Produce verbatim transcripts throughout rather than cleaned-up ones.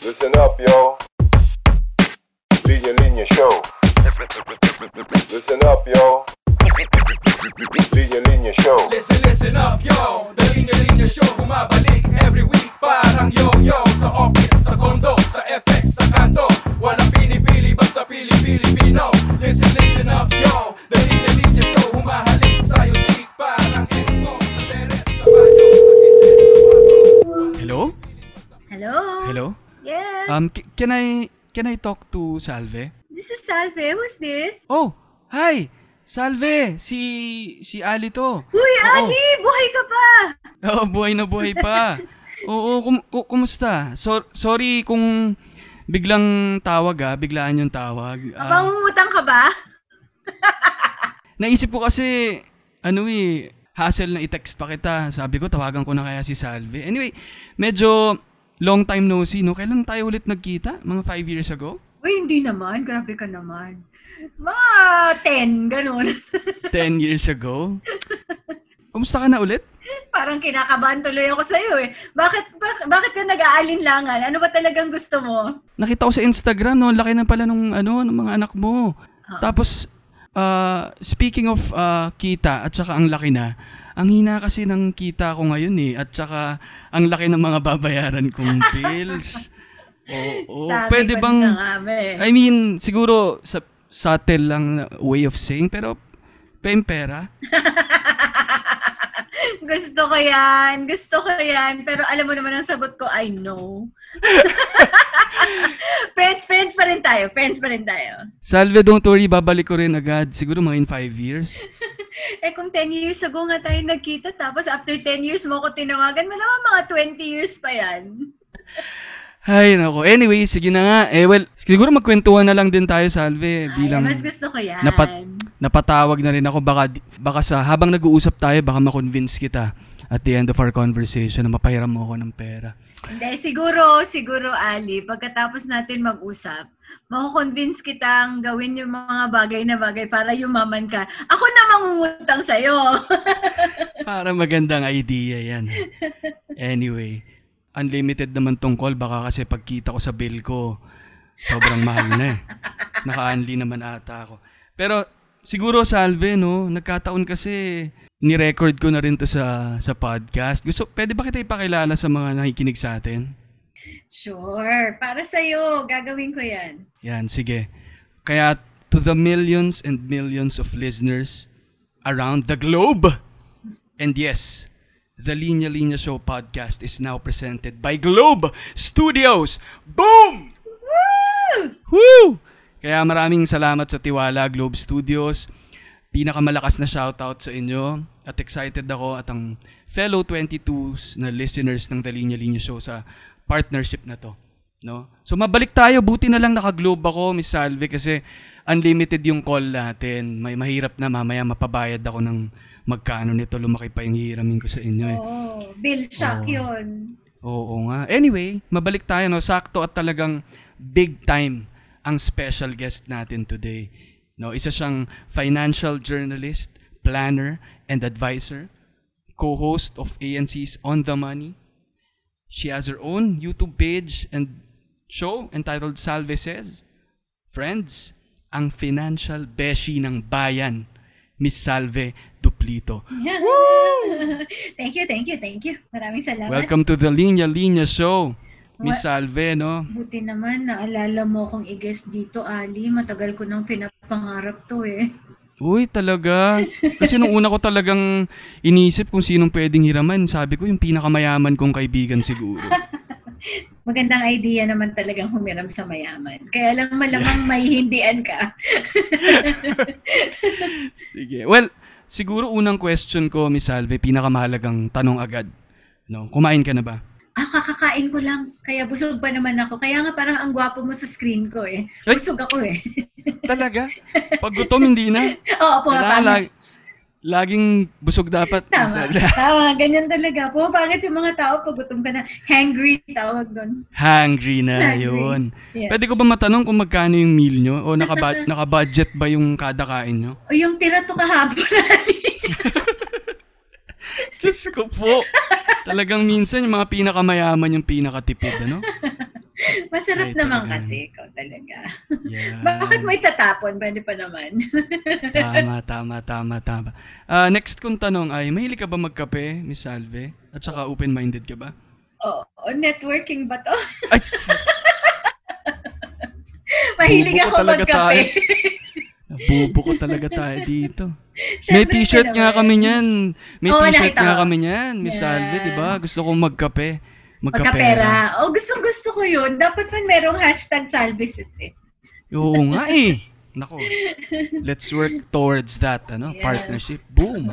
Listen up, yo. Linya Linya Show. Listen up, yo. Linya Linya Show. Listen, listen up, yo. The Linya Linya Show bumabalik every week. Parang yo-yo sa office, sa condo, sa F X, sa kanto. Walang pinipili, basta pili-pili-pino. Listen, listen up, yo. The Linya Linya Show humahalik sa'yo, cheek. Parang Enchong sa teres, sa banyo, sa kitchen, sa wato. Hello? Hello? Hello? Yes. Um, c- can I can I talk to Salve? This is Salve. Who's this? Oh, hi. Salve, si si Ali to. Uy, Ali, buhay ka pa. Oo, buhay na buhay pa. Oo, kum- kumusta? So- sorry kung biglang tawag ah, biglaan yung tawag. Ah, pangungutang ka ba? Naisip ko kasi ano eh, hassle na i-text pa kita. Sabi ko tawagan ko na kaya si Salve. Anyway, medyo long time no see, no? Kailan tayo ulit nagkita? Mga five years ago? Uy, hindi naman. Grabe ka naman. Mga ten, ganun. ten years ago? Kumusta ka na ulit? Parang kinakabahan tuloy ako sa'yo eh. Bakit, bak- bakit ka nag-aalinlangan? Ano ba talagang gusto mo? Nakita ko sa Instagram, no? Laki na pala nung, ano, nung mga anak mo. Huh? Tapos, uh, speaking of uh, kita at saka ang laki na, ang hina kasi ng kita ko ngayon eh, at saka ang laki ng mga babayaran kong bills. Oo, sabi pwede bang, I mean, siguro sa subtle lang way of saying, pero pempera. Gusto ko yan, gusto ko yan, pero alam mo naman ang sagot ko, I know. friends, friends pa rin tayo, friends pa rin tayo. Salve, don't worry, babalik ko rin agad, siguro mga in five years. Eh kung ten years ago nga tayo nagkita, tapos after ten years mo ko tinawagan, malamang mga twenty years pa yan. Hay nako. Anyway, sige na nga. Eh well, siguro magkwentuhan na lang din tayo, Salve. Ay, bilang mas gusto ko yan. Napat- napatawag na rin ako, baka baka sa habang nag-uusap tayo, baka ma-convince kita at the end of our conversation na mapahiram mo ako ng pera. Hindi, siguro, siguro Ali, pagkatapos natin mag-usap, ma-convince kitang gawin yung mga bagay na bagay para yumaman ka. Ako na mangungutang sa'yo. Para magandang idea yan. Anyway, unlimited naman tong call, baka kasi pagkita ko sa bill ko, sobrang mahal na eh. Naka-unli naman ata ako. Pero siguro, Salve, no, nagkataon kasi ni-record ko na rin to sa sa podcast. Gusto, pwede ba kita ipakilala sa mga nakikinig sa atin? Sure. Para sa'yo. Gagawin ko yan. Yan, sige. Kaya to the millions and millions of listeners around the globe. And yes, the Linya Linya Show podcast is now presented by Globe Studios. Boom! Woo! Woo! Kaya maraming salamat sa tiwala, Globe Studios. Pinakamalakas na shoutout sa inyo at excited ako at ang fellow twenty-twos na listeners ng The Linya Linya Show sa partnership na to, no? So mabalik tayo, buti na lang naka-globe ako, Miss Salve, kasi unlimited yung call natin. May mahirap na mamaya mapabayad ako ng magkano nito, lumaki pa yung hihiramin ko sa inyo eh. Oh, bill shock oh. Yun. Oo nga. Anyway, mabalik tayo, no? Sakto at talagang big time ang special guest natin today. No, isa siyang financial journalist, planner, and advisor, co-host of A N C's On The Money. She has her own YouTube page and show entitled Salve Says, Friends, ang financial beshi ng bayan, Miss Salve Duplito. Yeah. Woo! Thank you, thank you, thank you. Maraming salamat. Welcome to the Linya Linya Show. Miss Salve, no? Buti naman, naalala mo kong i-guest dito, Ali. Matagal ko nang pinapangarap to eh. Uy, talaga? Kasi nung una ko talagang iniisip kung sinong pwedeng hiraman. Sabi ko, yung pinakamayaman kong kaibigan siguro. Magandang idea naman talagang humiram sa mayaman. Kaya lang malamang may hindian ka. Sige. Well, siguro unang question ko, Miss Salve, pinakamahalagang tanong agad. No? Kumain ka na ba? Ah, kakakain ko lang. Kaya busog pa naman ako. Kaya nga parang ang gwapo mo sa screen ko eh. Busog ako eh. Talaga? Pag gutom, hindi na? Oo po. Lala, laging busog dapat. Tama. Tama. Ganyan talaga. Pumapangit yung mga tao pag gutom ka na. Hangry, tawag doon. Hangry na, hangry. Yun. Yeah. Pwede ko ba matanong kung magkano yung meal nyo? O nakabud- nakabudget ba yung kada kain nyo? O yung tira to kahapon. Diyos ko po. Talagang minsan yung mga pinakamayaman yung pinakatipid, ano? Masarap ay, naman kasi ikaw talaga. Yeah. Bakit mo itatapon? Pwede pa naman. Tama, tama, tama, tama. Uh, next kong tanong ay, mahilig ka ba magkape, Miss Salve? At saka open-minded ka ba? Oo. Oh, networking ba to? Ay, mahilig bubo ako magkape. Bubo ko talaga tayo dito. May t-shirt nga kami niyan. May oh, t-shirt nga kami niyan, Miss yeah. Salve, di ba? Gusto kong magkape. Magkapera. Magkapera. O, oh, gustong-gusto ko yun. Dapat man merong hashtag Salve Says eh. Oo nga eh. Nako. Let's work towards that, ano? Yes. Partnership. Boom.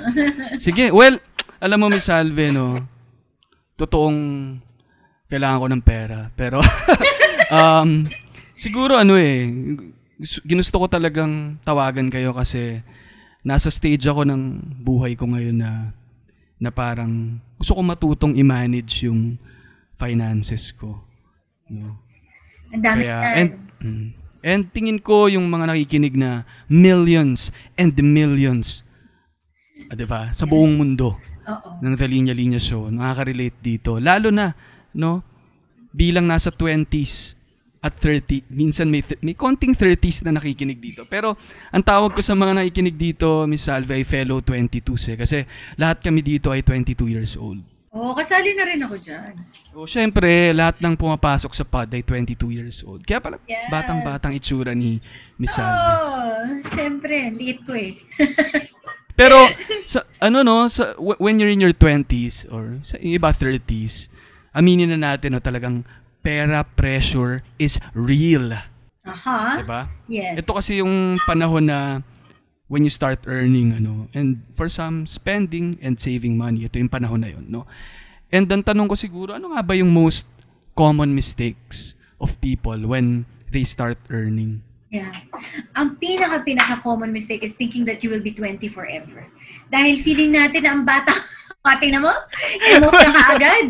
Sige. Well, alam mo, Miss Salve, no? Totoong kailangan ko ng pera. Pero, um, siguro ano eh, ginusto ko talagang tawagan kayo kasi nasa stage ako ng buhay ko ngayon na, na parang gusto ko matutong i-manage yung finances ko. No? Ang dami Kaya, and, and tingin ko yung mga nakikinig na millions and millions, ah, diba? Sa buong mundo uh-oh. Ng The Linya Linya Show, nakaka-relate dito. Lalo na, no? Bilang nasa twenties at thirty, minsan may, th- may konting thirties na nakikinig dito. Pero ang tawag ko sa mga nakikinig dito, Miss Salve, ay fellow twenty-twos eh. Kasi lahat kami dito ay twenty-two years old. Oo, oh, kasali na rin ako dyan. Oo, oh, syempre, lahat ng pumapasok sa pod ay twenty-two years old. Kaya pala, yes. Batang-batang itsura ni Miss Salve. Oo, oh, syempre, liit ko eh. Pero, sa, ano no, sa, when you're in your twenties or sa iba thirties, aminin na natin no, talagang pera pressure is real. Aha. Uh-huh. Diba? Yes. Ito kasi yung panahon na when you start earning, ano, and for some spending and saving money, ito yung panahon na yun, no? And ang tanong ko siguro, ano nga ba yung most common mistakes of people when they start earning? Yeah. Ang pinaka-pinaka-common mistake is thinking that you will be twenty forever. Dahil feeling natin na ang bata, pati na mo, emote na ka agad.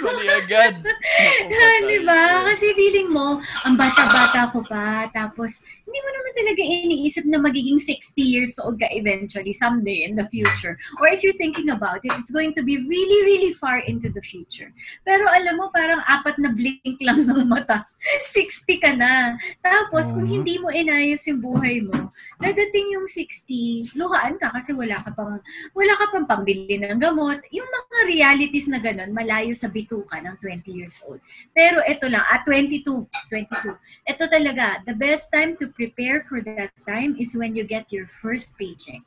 Kuli agad. Diba? Kasi feeling mo, ang bata-bata ko pa, tapos hindi mo naman talaga iniisip na magiging sixty years old ka eventually, someday in the future. Or if you're thinking about it, it's going to be really, really far into the future. Pero alam mo, parang apat na blink lang ng mata. sixty ka na. Tapos, kung hindi mo inayos yung buhay mo, dadating yung sixty, luhaan ka kasi wala ka pang, wala ka pang pambili ng gamot. Yung mga realities na ganun, malayo sa bituka ng twenty years old. Pero ito lang, at twenty-two, twenty-two, ito talaga, the best time to prepare for that time is when you get your first paycheck.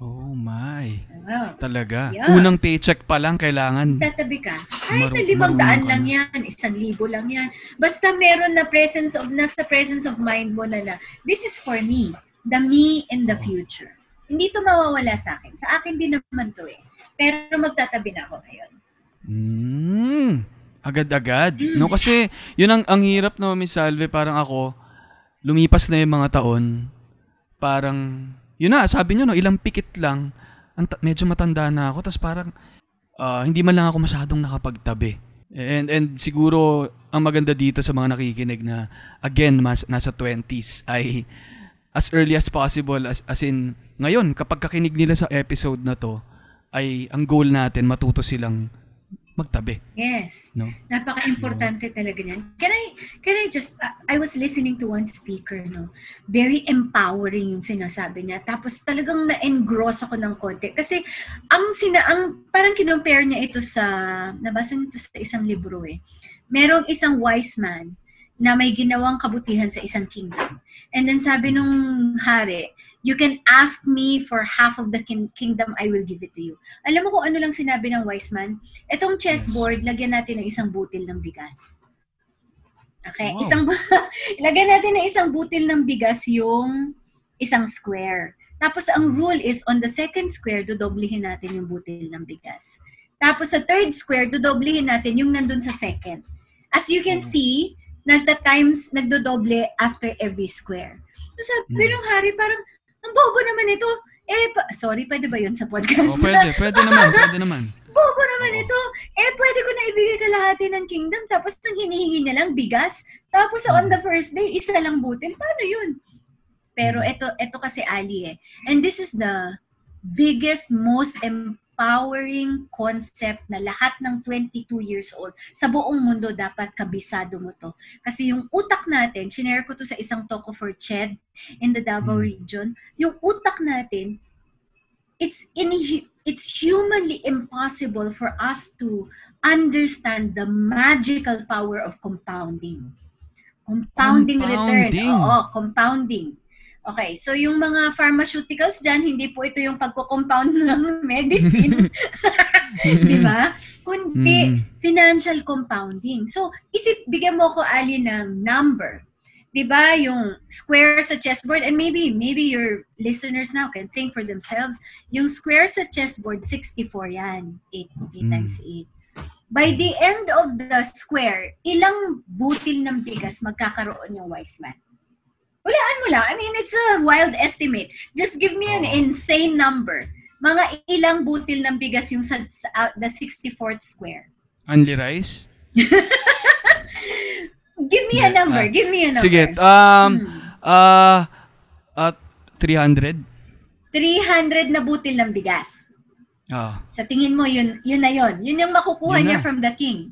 Oh my. Oh. Talaga. Yeah. Unang paycheck pa lang kailangan. Tatabi ka. Kahit na limang daan lang yan, isang libo lang yan. Basta meron na presence of, nasa presence of mind mo na na, this is for me, the me in the oh. future. Hindi to mawawala sa akin. Sa akin din naman to eh. Pero magtatabi na ako ngayon. Mm. Agad-agad. Mm. No, kasi yun ang, ang hirap na Miss Salve, parang ako, lumipas na yung mga taon, parang, yun na, sabi nyo, no, ilang pikit lang, anta- medyo matanda na ako, tapos parang, uh, hindi man lang ako masyadong nakapagtabi. And, and siguro, ang maganda dito sa mga nakikinig na, again, mas, nasa twenties, ay as early as possible, as, as in, ngayon, kapag kakinig nila sa episode na to, ay ang goal natin, matuto silang magtabi. Yes. No? Napaka-importante no. talaga niyan. Can I can I just uh, I was listening to one speaker, no. Very empowering yung sinasabi niya. Tapos talagang na-engross ako ng konti kasi ang sina ang parang kinumpare niya ito sa nabasa nito sa isang libro eh. Merong isang wise man na may ginawang kabutihan sa isang kingdom. And then sabi nung hari, you can ask me for half of the kin- kingdom, I will give it to you. Alam mo kung ano lang sinabi ng wise man? Itong chessboard, lagyan natin ng isang butil ng bigas. Okay, wow. isang lagyan natin ng isang butil ng bigas yung isang square. Tapos ang rule is, on the second square, dodoblihin natin yung butil ng bigas. Tapos sa third square, dodoblihin natin yung nandun sa second. As you can see, nagta-times, nagdodoble after every square. So sabi ng hari, parang, ang bobo naman ito. Eh, pa- sorry, pwede ba yun sa podcast? Oh, pwede, pwede naman, pwede naman. Bobo naman oh. ito. Eh, pwede ko na ibigay kalahati ng kingdom. Tapos, ang hinihingi niya lang, bigas. Tapos, oh. on the first day, isa lang butil. Paano yun? Pero, ito, ito kasi Ali eh. And this is the biggest, most important empowering concept na lahat ng twenty-two years old sa buong mundo dapat kabisado mo to. Kasi yung utak natin, shinare ko to sa isang talk for C H E D in the Davao region, yung utak natin, it's in, it's humanly impossible for us to understand the magical power of compounding. Compounding, compounding. return. Oo, compounding. Okay, so yung mga pharmaceuticals dyan, hindi po ito yung pagko-compound ng medicine. Di ba? Kundi mm. financial compounding. So, isip, bigyan mo ko, Ali, ng number. Di ba? Yung square sa chessboard, and maybe, maybe your listeners now can think for themselves, yung square sa chessboard, sixty-four yan. eight times eight. By the end of the square, ilang butil ng bigas magkakaroon yung wise man? Walaan mo lang. I mean, it's a wild estimate. Just give me an insane number. Mga ilang butil ng bigas yung sa, sa uh, the sixty-fourth square? Only rice? Give me a number. Uh, give me a number. Sige. Um, hmm. uh, uh, three hundred? three hundred na butil ng bigas. Oh. Sa tingin mo, yun, yun na yun. Yun yung makukuha yun niya from the king.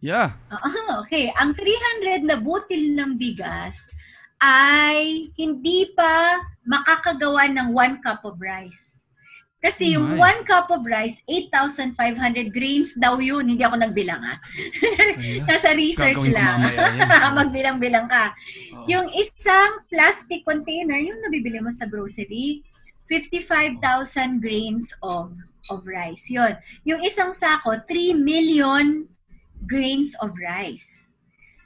Yeah. Uh-huh, okay. Ang three hundred na butil ng bigas ay hindi pa makakagawa ng one cup of rice. Kasi oh yung one cup of rice, eight thousand five hundred grains daw yun. Hindi ako nagbilang, ha? Nasa research Kakawin lang. Magbilang-bilang ka. Oh. Yung isang plastic container, yung nabibili mo sa grocery, fifty-five thousand grains of of rice. Yun. Yung isang sako, three million grains of rice.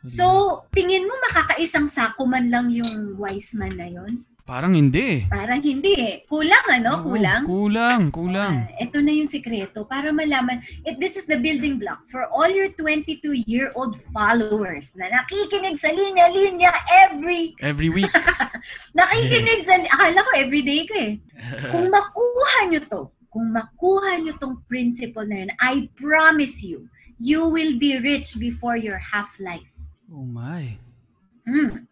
So, tingin mo makakaisang sako man lang yung wise man na yun? Parang hindi. Parang hindi. Kulang, ano? Oo, kulang? Kulang, kulang. Uh, ito na yung sikreto para malaman. It, this is the building block for all your twenty-two-year-old followers na nakikinig sa linya-linya every... Every week. nakikinig yeah. sa... Akala ko everyday ka eh. Kung makuha nyo to, kung makuha nyo tong principle na yun, I promise you, you will be rich before your half-life. Oh my. Hmm.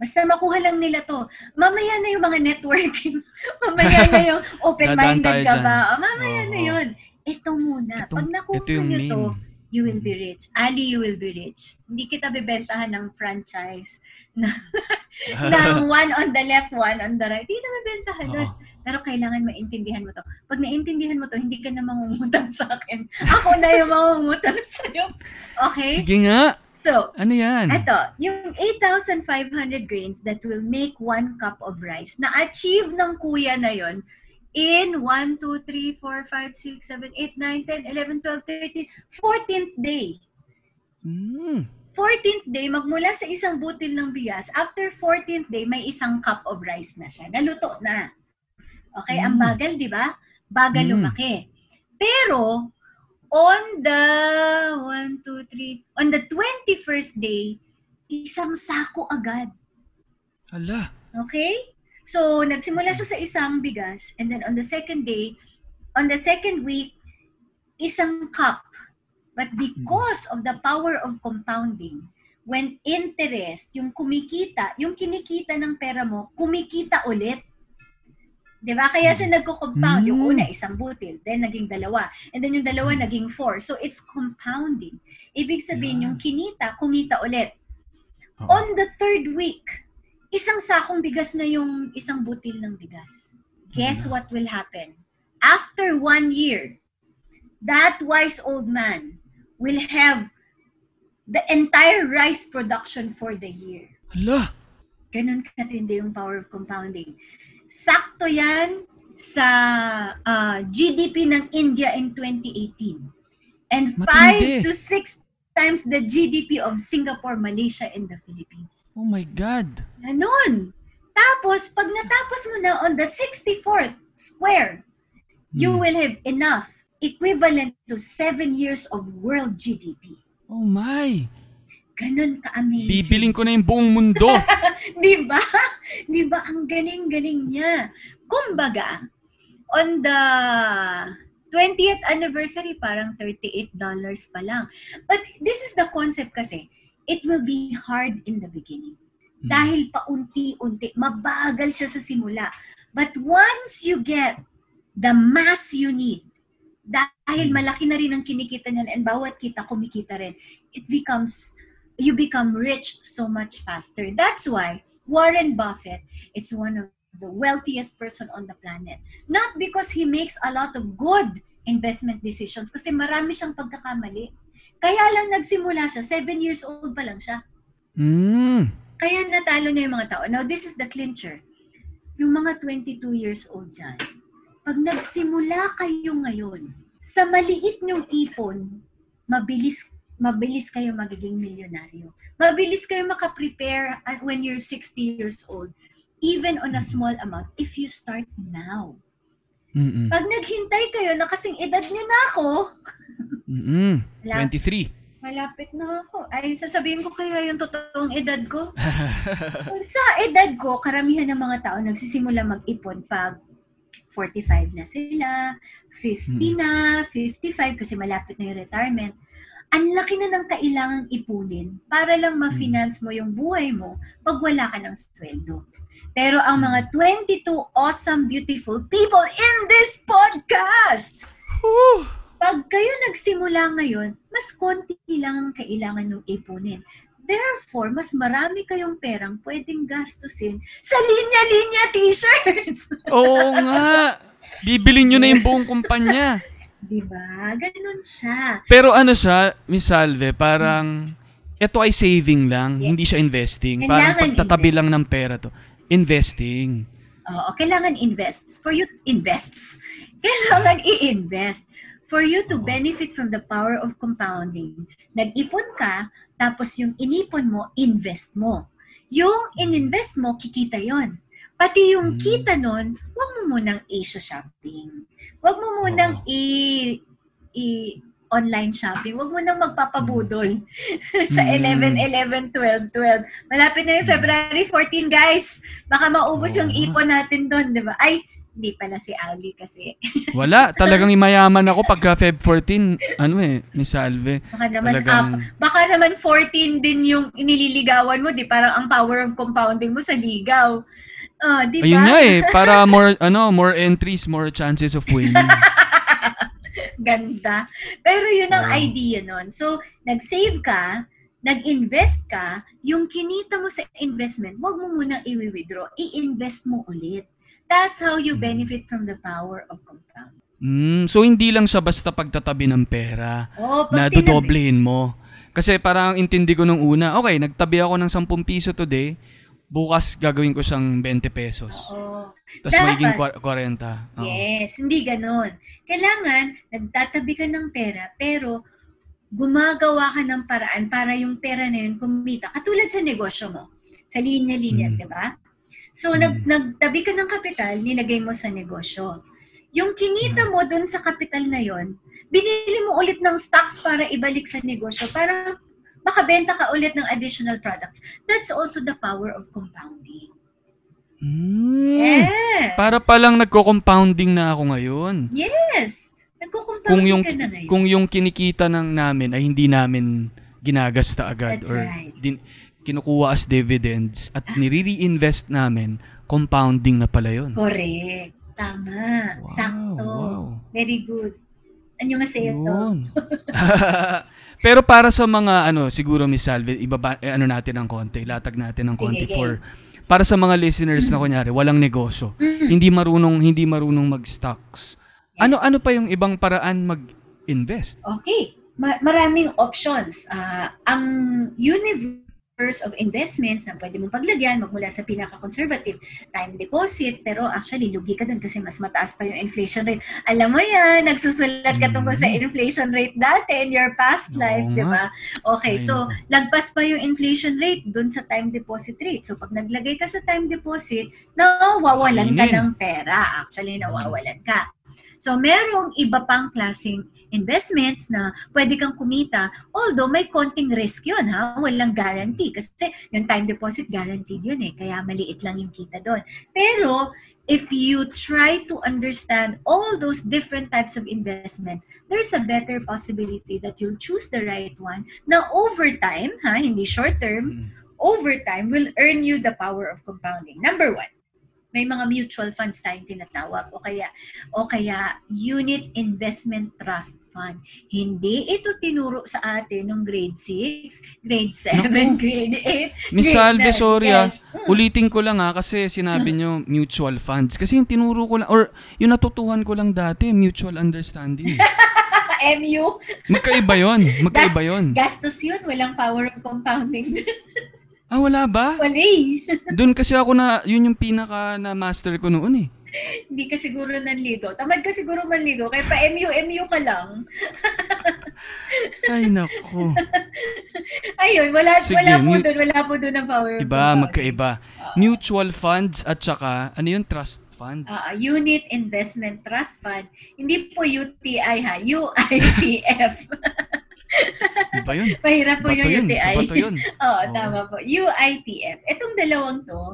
Basta makuha lang nila to. Mamaya na yung mga networking. Mamaya na yung open-minded ka ba. Oh, mamaya oh, na yun. Ito muna. Itong, pag nakuha nyo to, you will be rich. Ali, you will be rich. Hindi kita bibentahan ng franchise. Ng one on the left, one on the right. Hindi kita bibentahan doon. Oh. Pero kailangan maintindihan mo to. Pag naintindihan mo to, hindi ka na mangungutang sa akin. Ako na yung mangungutang sa'yo. Okay? Sige nga. So, ano yan? Ito, yung eight thousand five hundred grains that will make one cup of rice, na-achieve ng kuya na yon in one, two, three, four, five, six, seven, eight, nine, ten, eleven, twelve, thirteen, fourteenth day. Mm. fourteenth day, magmula sa isang butil ng bigas, after fourteenth day, may isang cup of rice na siya. Naluto na. Okay, mm. ang bagal, di ba? Bagal mm. lumaki. Pero, on the, one, two, three, on the twenty-first day, isang sako agad. Ala. Okay? So, nagsimula siya sa isang bigas, and then on the second day, on the second week, isang cup. But because mm. of the power of compounding, when interest, yung kumikita, yung kinikita ng pera mo, kumikita ulit. Diba? Kaya siya nagko-compound. Mm. Yung una, isang butil. Then, naging dalawa. And then, yung dalawa, naging four. So, it's compounding. Ibig sabihin, yeah. yung kinita, kumita ulit. Oh. On the third week, isang sakong bigas na yung isang butil ng bigas. Guess yeah. what will happen? After one year, that wise old man will have the entire rice production for the year. Hala! Ganun katindi yung power of compounding. Sakto yan sa uh, G D P ng India in twenty eighteen. And Matindi. five to six times the G D P of Singapore, Malaysia, and the Philippines. Oh my God! Ganon! Tapos, pag natapos mo na on the sixty-fourth square, hmm. you will have enough equivalent to seven years of world G D P. Oh my! Ganon ka-amazing. Bibiling ko na yung buong mundo. Di ba? Di ba? Ang galing-galing niya. Kumbaga, on the twentieth anniversary, parang thirty-eight dollars pa lang. But this is the concept kasi. It will be hard in the beginning. Hmm. Dahil paunti-unti, mabagal siya sa simula. But once you get the mass you need, Dahil malaki na rin ang kinikita niyan and bawat kita kumikita rin, it becomes, you become rich so much faster. That's why Warren Buffett is one of the wealthiest person on the planet. Not because he makes a lot of good investment decisions, kasi marami siyang pagkakamali. Kaya lang nagsimula siya, seven years old pa lang siya. Mm. Kaya natalo niya yung mga tao. Now, this is the clincher. Yung mga twenty-two years old dyan, pag nagsimula kayo ngayon, sa maliit niyong ipon, mabilis mabilis kayo magiging milyonaryo. Mabilis kayo makaprepare when you're sixty years old, even on a small amount, if you start now. Mm-mm. Pag naghintay kayo na kasing edad niya na ako, twenty-three. Malapit na ako. Ay, sasabihin ko kayo yung totoong edad ko. Sa edad ko, karamihan ng mga tao nagsisimula mag-ipon pag forty-five na sila, fifty hmm. na, fifty-five kasi malapit na yung retirement. Ang laki na ng kailangang ipunin para lang ma-finance mo yung buhay mo pag wala ka ng sweldo. Pero ang mga twenty-two awesome, beautiful people in this podcast, whew, pag kayo nagsimula ngayon, mas konti lang ang kailangan ng ipunin. Therefore, mas marami kayong perang pwedeng gastusin sa Linya-Linya t-shirts. Oo nga. Bibili nyo na yung buong kumpanya. Diba? Ganun siya. Pero ano siya, Miss Salve, parang ito ay saving lang, yes. Hindi siya investing. Kailangan parang pagtatabi invest. Lang ng pera to. Investing. Oo, kailangan invests. For you, invests. Kailangan i-invest. For you to benefit from the power of compounding. Nag-ipon ka, tapos yung inipon mo, invest mo. Yung in-invest mo, kikita yon. Pati yung kita nun, huwag mo munang Asia shopping. Huwag mo munang i- i- online shopping. Huwag mo nang magpapabudol sa eleven, eleven, twelve, twelve. Malapit na yung February fourteenth, guys. Baka maubos yung ipon natin doon, di ba? Ay, hindi pala si Ali kasi. Wala. Talagang mayaman ako pagka Feb fourteen. Ano eh, ni Salve. Baka naman, talagang... up, baka naman fourteen din yung inililigawan mo. Di parang ang power of compounding mo sa ligaw. Oh, di ba? Ayun nga eh. Para more, ano, more entries, more chances of winning. Ganda. Pero yun ang oh. idea nun. So, nag-save ka, nag-invest ka, yung kinita mo sa investment, wag mo munang i-withdraw. I-invest mo ulit. That's how you benefit from the power of compound. Mm, so hindi lang siya basta pagtatabi ng pera oh, na dodoblehin mo. Kasi parang intindi ko nung una, okay, nagtabi ako ng ten piso today, bukas gagawin ko siyang twenty pesos. Oo. Tapos magiging forty. Oo. Yes, hindi ganun. Kailangan, nagtatabi ka ng pera, pero gumagawa ka ng paraan para yung pera na yun kumita. Katulad sa negosyo mo, sa linya-linya, mm. di ba? So, nag, nagtabi ka ng kapital, nilagay mo sa negosyo. Yung kinita mo dun sa kapital na yon, binili mo ulit ng stocks para ibalik sa negosyo, para makabenta ka ulit ng additional products. That's also the power of compounding. Mm, yes! Para palang nagko-compounding na ako ngayon. Yes! Nagko-compounding ka na ngayon. Kung yung kinikita ng namin ay hindi namin ginagasta agad. That's or right. Din, kinukuha as dividends at nire-reinvest namin, compounding na pala yun. Correct. Tama. Wow, sakto. Wow. Very good. Ano masaya to? Pero para sa mga, ano, siguro, Miss Salve, ibaba, eh, ano natin ang konti, latag natin ang konti. Sige, for, okay. Para sa mga listeners na kunyari, walang negosyo, hindi marunong, hindi marunong mag-stocks. Yes. Ano, ano pa yung ibang paraan mag-invest? Okay. Mar- maraming options. Uh, ang universe of investments na pwede mong paglagyan magmula sa pinaka-conservative time deposit, pero actually lugi ka dun kasi mas mataas pa yung inflation rate. Alam mo yan, nagsusulat ka tungkol sa inflation rate dati in your past life, di ba? Okay, so lagpas pa yung inflation rate dun sa time deposit rate. So pag naglagay ka sa time deposit, nawawalan ka ng pera. Actually, nawawalan ka. So merong iba pang klaseng investments na pwede kang kumita, although may konting risk yun, ha? Walang guarantee. Kasi yung time deposit, guaranteed yun eh. Kaya maliit lang yung kita doon. Pero, if you try to understand all those different types of investments, there's a better possibility that you'll choose the right one na over time, ha? Hindi short term, over time will earn you the power of compounding. Number one, May mga mutual funds tayong tinatawag o kaya, o kaya Unit Investment Trust Fund. Hindi ito tinuro sa atin nung grade six, grade seven, naku, grade eight. Miss Salve, sorry yes. ah. Ulitin ko lang ah kasi sinabi nyo mutual funds. Kasi yung tinuro ko lang or yung natutuhan ko lang dati, mutual understanding. M U. Magkaiba yun. Magkaiba yun. Gastos yun. Walang power of compounding. Ah, wala ba? Wala eh. Doon kasi ako na, yun yung pinaka na master ko noon eh. Hindi ka siguro nanligo. Tamad ka siguro manligo. Kaya pa M U M U ka lang. Ay, naku. Ayun, wala, Sige, wala po mu- doon. Wala po doon ang power. Iba, magkaiba. Uh, Mutual funds at saka, ano yun? Trust fund? Uh, Unit Investment Trust Fund. Hindi po U T I ha. U I T F. Iba yun. Pahirap po bato yung yun, U T I. Bato yun. Oo, oh. Tama po. U I T F. Itong dalawang to,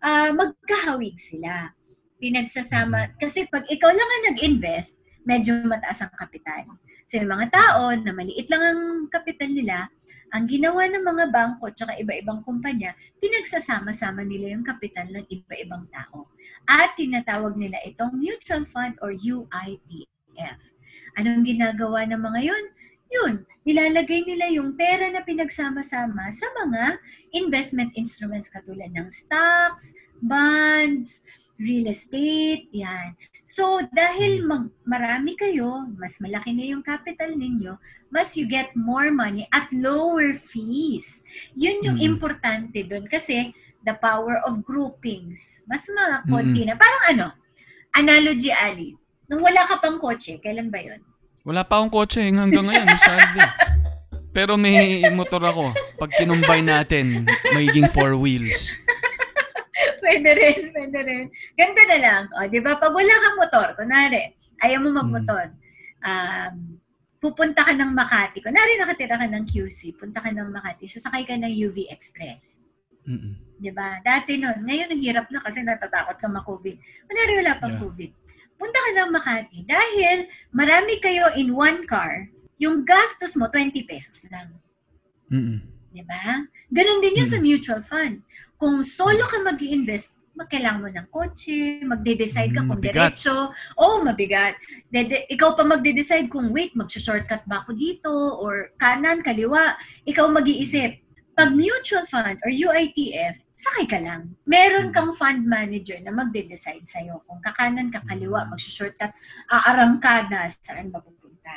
uh, magkahawig sila. Pinagsasama. Kasi pag ikaw lang ang nag-invest, medyo mataas ang kapital. So yung mga tao na maliit lang ang kapital nila, ang ginawa ng mga bangko at saka iba-ibang kumpanya, pinagsasama-sama nila yung kapital ng iba-ibang tao. At tinatawag nila itong mutual fund or U I T F. Anong ginagawa ng mga yun? Yun, nilalagay nila yung pera na pinagsama-sama sa mga investment instruments katulad ng stocks, bonds, real estate, yan. So, dahil mag- marami kayo, mas malaki na yung capital ninyo, mas you get more money at lower fees. Yun yung mm-hmm. importante dun kasi the power of groupings. Mas mga konti mm-hmm. na. Parang ano, analogy Ali, nung wala ka pang kotse, kailan ba yun? Wala pa akong kotse hanggang ngayon, Salve. Pero may motor ako. Pag kinumbay natin, magiging four wheels. Pwede rin, pwede rin. Ganito na lang. O, di ba? Pag wala kang motor, kunwari, ayaw mo magmotor. Um, pupunta ka ng Makati. Kunwari nakatira ka ng Q C, punta ka ng Makati, sasakay ka ng U V Express. Mm-mm. Di ba? Dati nun, ngayon hirap na kasi natatakot ka ma-COVID. Kunwari wala pang yeah. COVID. Punta ka ng Makati dahil marami kayo in one car, yung gastos mo, twenty pesos lang. Mm-mm. Diba? Ganun din yun mm-mm. sa mutual fund. Kung solo ka mag-i-invest, magkailangan mo ng kotse, magde-decide ka mm, kung mabigat. Diretso. Oo, oh, mabigat. Dede, ikaw pa magde-decide kung wait, mag-shortcut ba ako dito or kanan, kaliwa. Ikaw mag-iisip. Pag mutual fund or U I T F, sakay ka lang. Meron kang fund manager na magde-decide sa'yo kung kakanan, kakaliwa, mag-shortcut, aarangkada, saan mapupunta.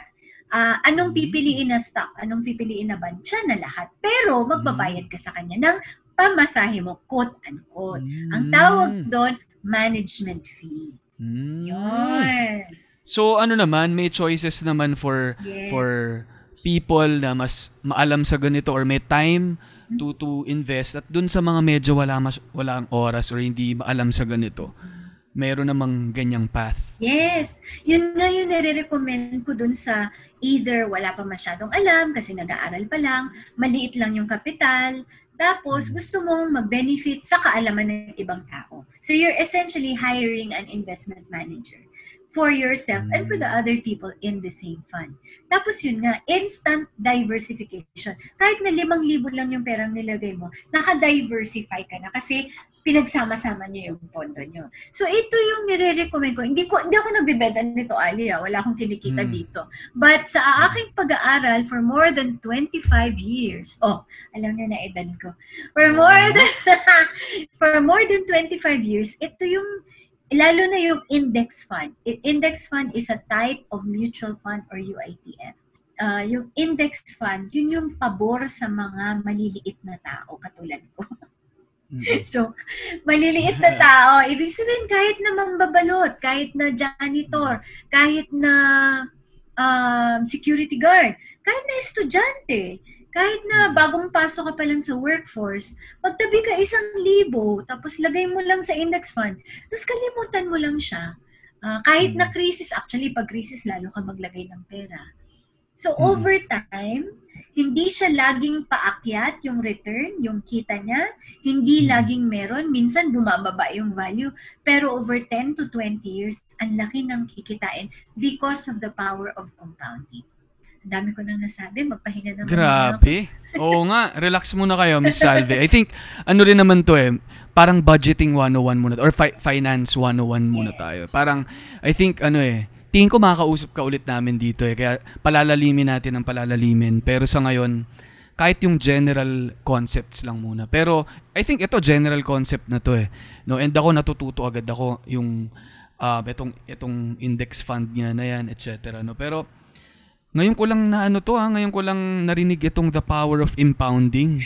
Uh, anong pipiliin na stock, anong pipiliin na bond, siya na lahat. Pero magbabayad ka sa kanya ng pamasahe mo, quote-unquote. Mm. Ang tawag doon, management fee. Mm. Yun. So ano naman, may choices naman for yes. for people na mas maalam sa ganito or may time to to invest at dun sa mga medyo wala mas, walang oras or hindi maalam sa ganito, meron namang ganyang path. Yes. Yun nga yung nare-recommend ko dun sa either wala pa masyadong alam kasi nag-aaral pa lang, maliit lang yung kapital, tapos gusto mong mag-benefit sa kaalaman ng ibang tao. So you're essentially hiring an investment manager for yourself and for the other people in the same fund. Tapos yun nga, instant diversification. Kahit na limang libo lang yung perang nilagay mo, naka-diversify ka na kasi pinagsama-sama niyo yung pondo niyo. So ito yung nire-recommend ko. Hindi ko hindi ako nagbebenta nito, Ali. Ha? Wala akong kinikita mm. dito. But sa aking pag-aaral for more than twenty-five years. Oh, alam niyo na edad ko. For more than for more than twenty-five years, ito yung lalo na yung index fund. Index fund is a type of mutual fund or U I T F. Uh, yung index fund, yun yung pabor sa mga maliliit na tao, katulad ko. Mm-hmm. Joke. Maliliit na tao. Ibig sabihin, kahit na mambabalot, kahit na janitor, kahit na um, security guard, kahit na estudyante, kahit na bagong pasok ka pa lang sa workforce, magtabi ka isang libo, tapos lagay mo lang sa index fund, tapos kalimutan mo lang siya. Uh, kahit na crisis, actually, pag crisis, lalo ka maglagay ng pera. So, over time, hindi siya laging paakyat yung return, yung kita niya, hindi laging meron, minsan bumababa yung value, pero over ten to twenty years, ang laki ng kikitain because of the power of compounding. Dami ko nang nasabi, magpahinga naman. Grabe. Oo nga, relax muna kayo, Miss Salve. I think, ano rin naman to eh, parang budgeting one oh one muna or fi- finance one oh one muna yes. tayo. Parang I think ano eh, tingin ko makakausap ka ulit namin dito eh. Kaya palalalimin natin ang palalalimin. Pero sa ngayon, kahit yung general concepts lang muna. Pero I think ito general concept na to eh. No, and ako natututo agad ako yung uh, itong itong index fund niya na yan, et cetera no. Pero ngayon ko lang na ano to ha, ngayon ko lang narinig itong the power of impounding.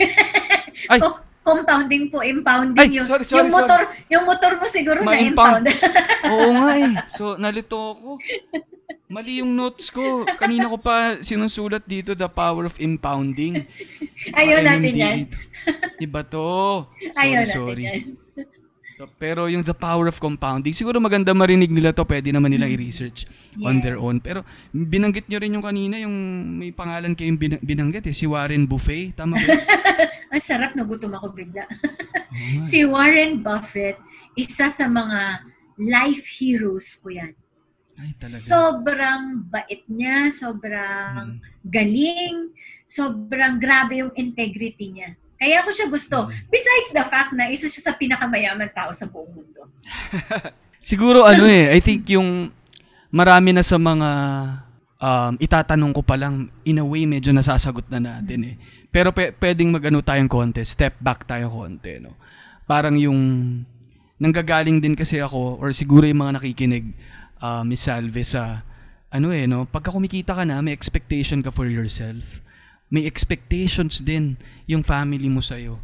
Ay, oh. Compounding po, impounding. Ay, yung, sorry, sorry, yung motor, sorry. Yung motor mo siguro ma-impound. Na impound. Oo nga eh. So nalito ako. Mali yung notes ko. Kanina ko pa sinusulat dito the power of impounding. Ayaw ah, natin yan. Iba to. Sorry, Ayaw sorry. Natin yan. Pero yung the power of compounding, siguro maganda marinig nila to. Pwede naman nila i-research yes. on their own. Pero binanggit nyo rin yung kanina, yung may pangalan kayong binang- binanggit eh. Si Warren Buffett. Tama ba? Ang sarap, nagutom ako bigla. Oh si Warren Buffett, isa sa mga life heroes ko yan. Ay, talaga. Sobrang bait niya, sobrang hmm. galing, sobrang grabe yung integrity niya. Kaya ako siya gusto. Hmm. Besides the fact na isa siya sa pinakamayaman tao sa buong mundo. Siguro ano eh, I think yung marami na sa mga um, itatanong ko pa lang, in a way medyo nasasagot na natin eh. Pero pe- pwedeng mag-ano tayong konti, step back tayo konti, no? Parang yung, nanggagaling din kasi ako, or siguro yung mga nakikinig, uh, Miss Salve, sa, ano eh, no? Pagka kumikita ka na, may expectation ka for yourself. May expectations din yung family mo sa'yo,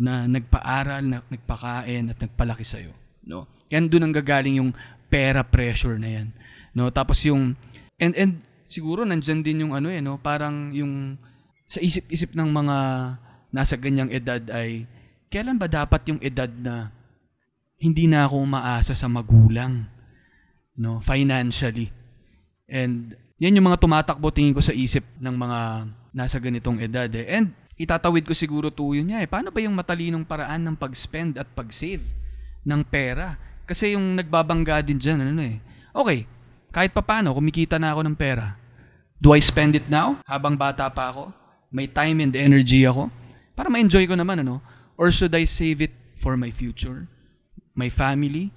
na nagpa-aral, na, nagpakain, at nagpalaki sa'yo, no? Kaya doon nanggagaling yung pera pressure na yan, no? Tapos yung, and, and, siguro nandyan din yung ano eh, no? Parang yung, sa isip-isip ng mga nasa ganyang edad ay, kailan ba dapat yung edad na hindi na ako umaasa sa magulang, no, financially? And yan yung mga tumatakbo tingin ko sa isip ng mga nasa ganitong edad eh. And itatawid ko siguro tuyo niya eh, paano ba yung matalinong paraan ng pag-spend at pag-save ng pera? Kasi yung nagbabangga din dyan, ano eh, okay, kahit pa paano, kumikita na ako ng pera. Do I spend it now? Habang bata pa ako? May time and energy ako para ma-enjoy ko naman, ano? Or should I save it for my future, my family,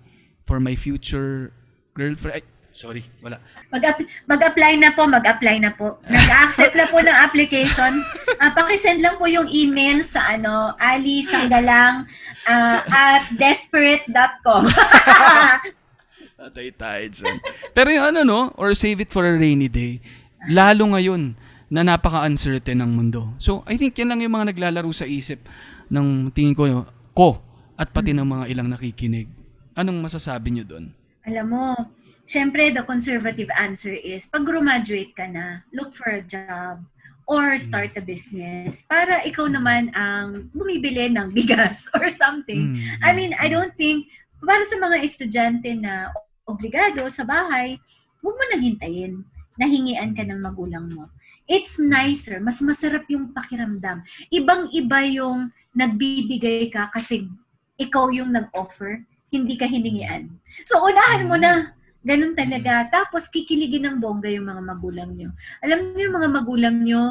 for my future girlfriend? Ay, sorry, wala. Mag-app- mag-apply na po, mag-apply na po. Nag-accept na po ng application. Uh, pakisend lang po yung email sa ano, alisanggalang uh, at desperate dot com. Atay tayo dyan. Pero yung ano, no? Or save it for a rainy day. Lalo ngayon na napaka-uncertain ng mundo. So, I think yan lang yung mga naglalaro sa isip ng tingin ko, no, ko at pati ng mga ilang nakikinig. Anong masasabi nyo doon? Alam mo, syempre the conservative answer is, pag graduate ka na, look for a job or start a business para ikaw naman ang bumibili ng bigas or something. Mm. I mean, I don't think, para sa mga estudyante na obligado sa bahay, huwag mo nang hintayin. Nahingian ka ng magulang mo. It's nicer. Mas masarap yung pakiramdam. Ibang-iba yung nagbibigay ka kasi ikaw yung nag-offer, hindi ka hiningian. So, unahan mo na. Ganun talaga. Tapos, kikiligin ng bongga yung mga magulang nyo. Alam niyo yung mga magulang nyo,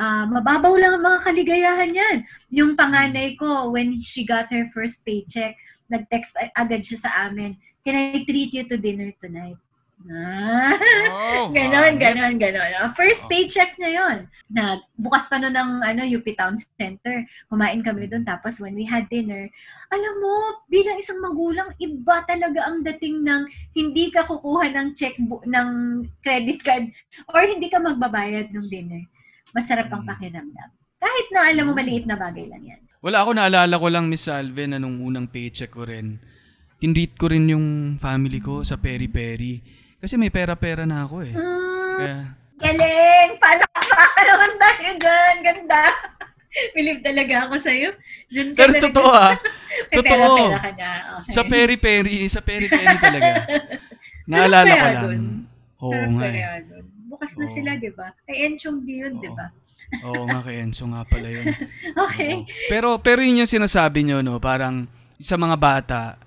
uh, mababaw lang ang mga kaligayahan yan. Yung panganay ko, when she got her first paycheck, nag-text agad siya sa amin, "Can I treat you to dinner tonight?" Ah, oh, ganon, ganon, ganon. First paycheck niya yun. Na, bukas pa nun ng ano, U P Town Center. Kumain kami doon. Tapos when we had dinner, alam mo, bilang isang magulang, iba talaga ang dating ng hindi ka kukuha ng check, bu- ng credit card, or hindi ka magbabayad ng dinner. Masarap ang pakiramdam. Kahit na alam mo, maliit na bagay lang yan. Wala, ako naalala ko lang, Miss Salve, na nung unang paycheck ko rin, tinreat ko rin yung family ko sa peri-peri. Kasi may pera-pera na ako eh. Mm, Kaya... Galing! Palakpaka naman tayo dyan! Ganda! Believe talaga ako sa'yo. Dyan ka. Pero totoo ah. Totoo. Pera-pera ka na. Okay. Sa peri-peri. Sa peri-peri talaga. Naalala ko lang. Oo nga eh. Bukas na oh. sila, di ba? Kay Enchong di yun, oh. di ba? Oo nga, kay Enchong nga pala yun. Okay. Oo. Pero pero yun yung sinasabi nyo, no? Parang sa mga bata,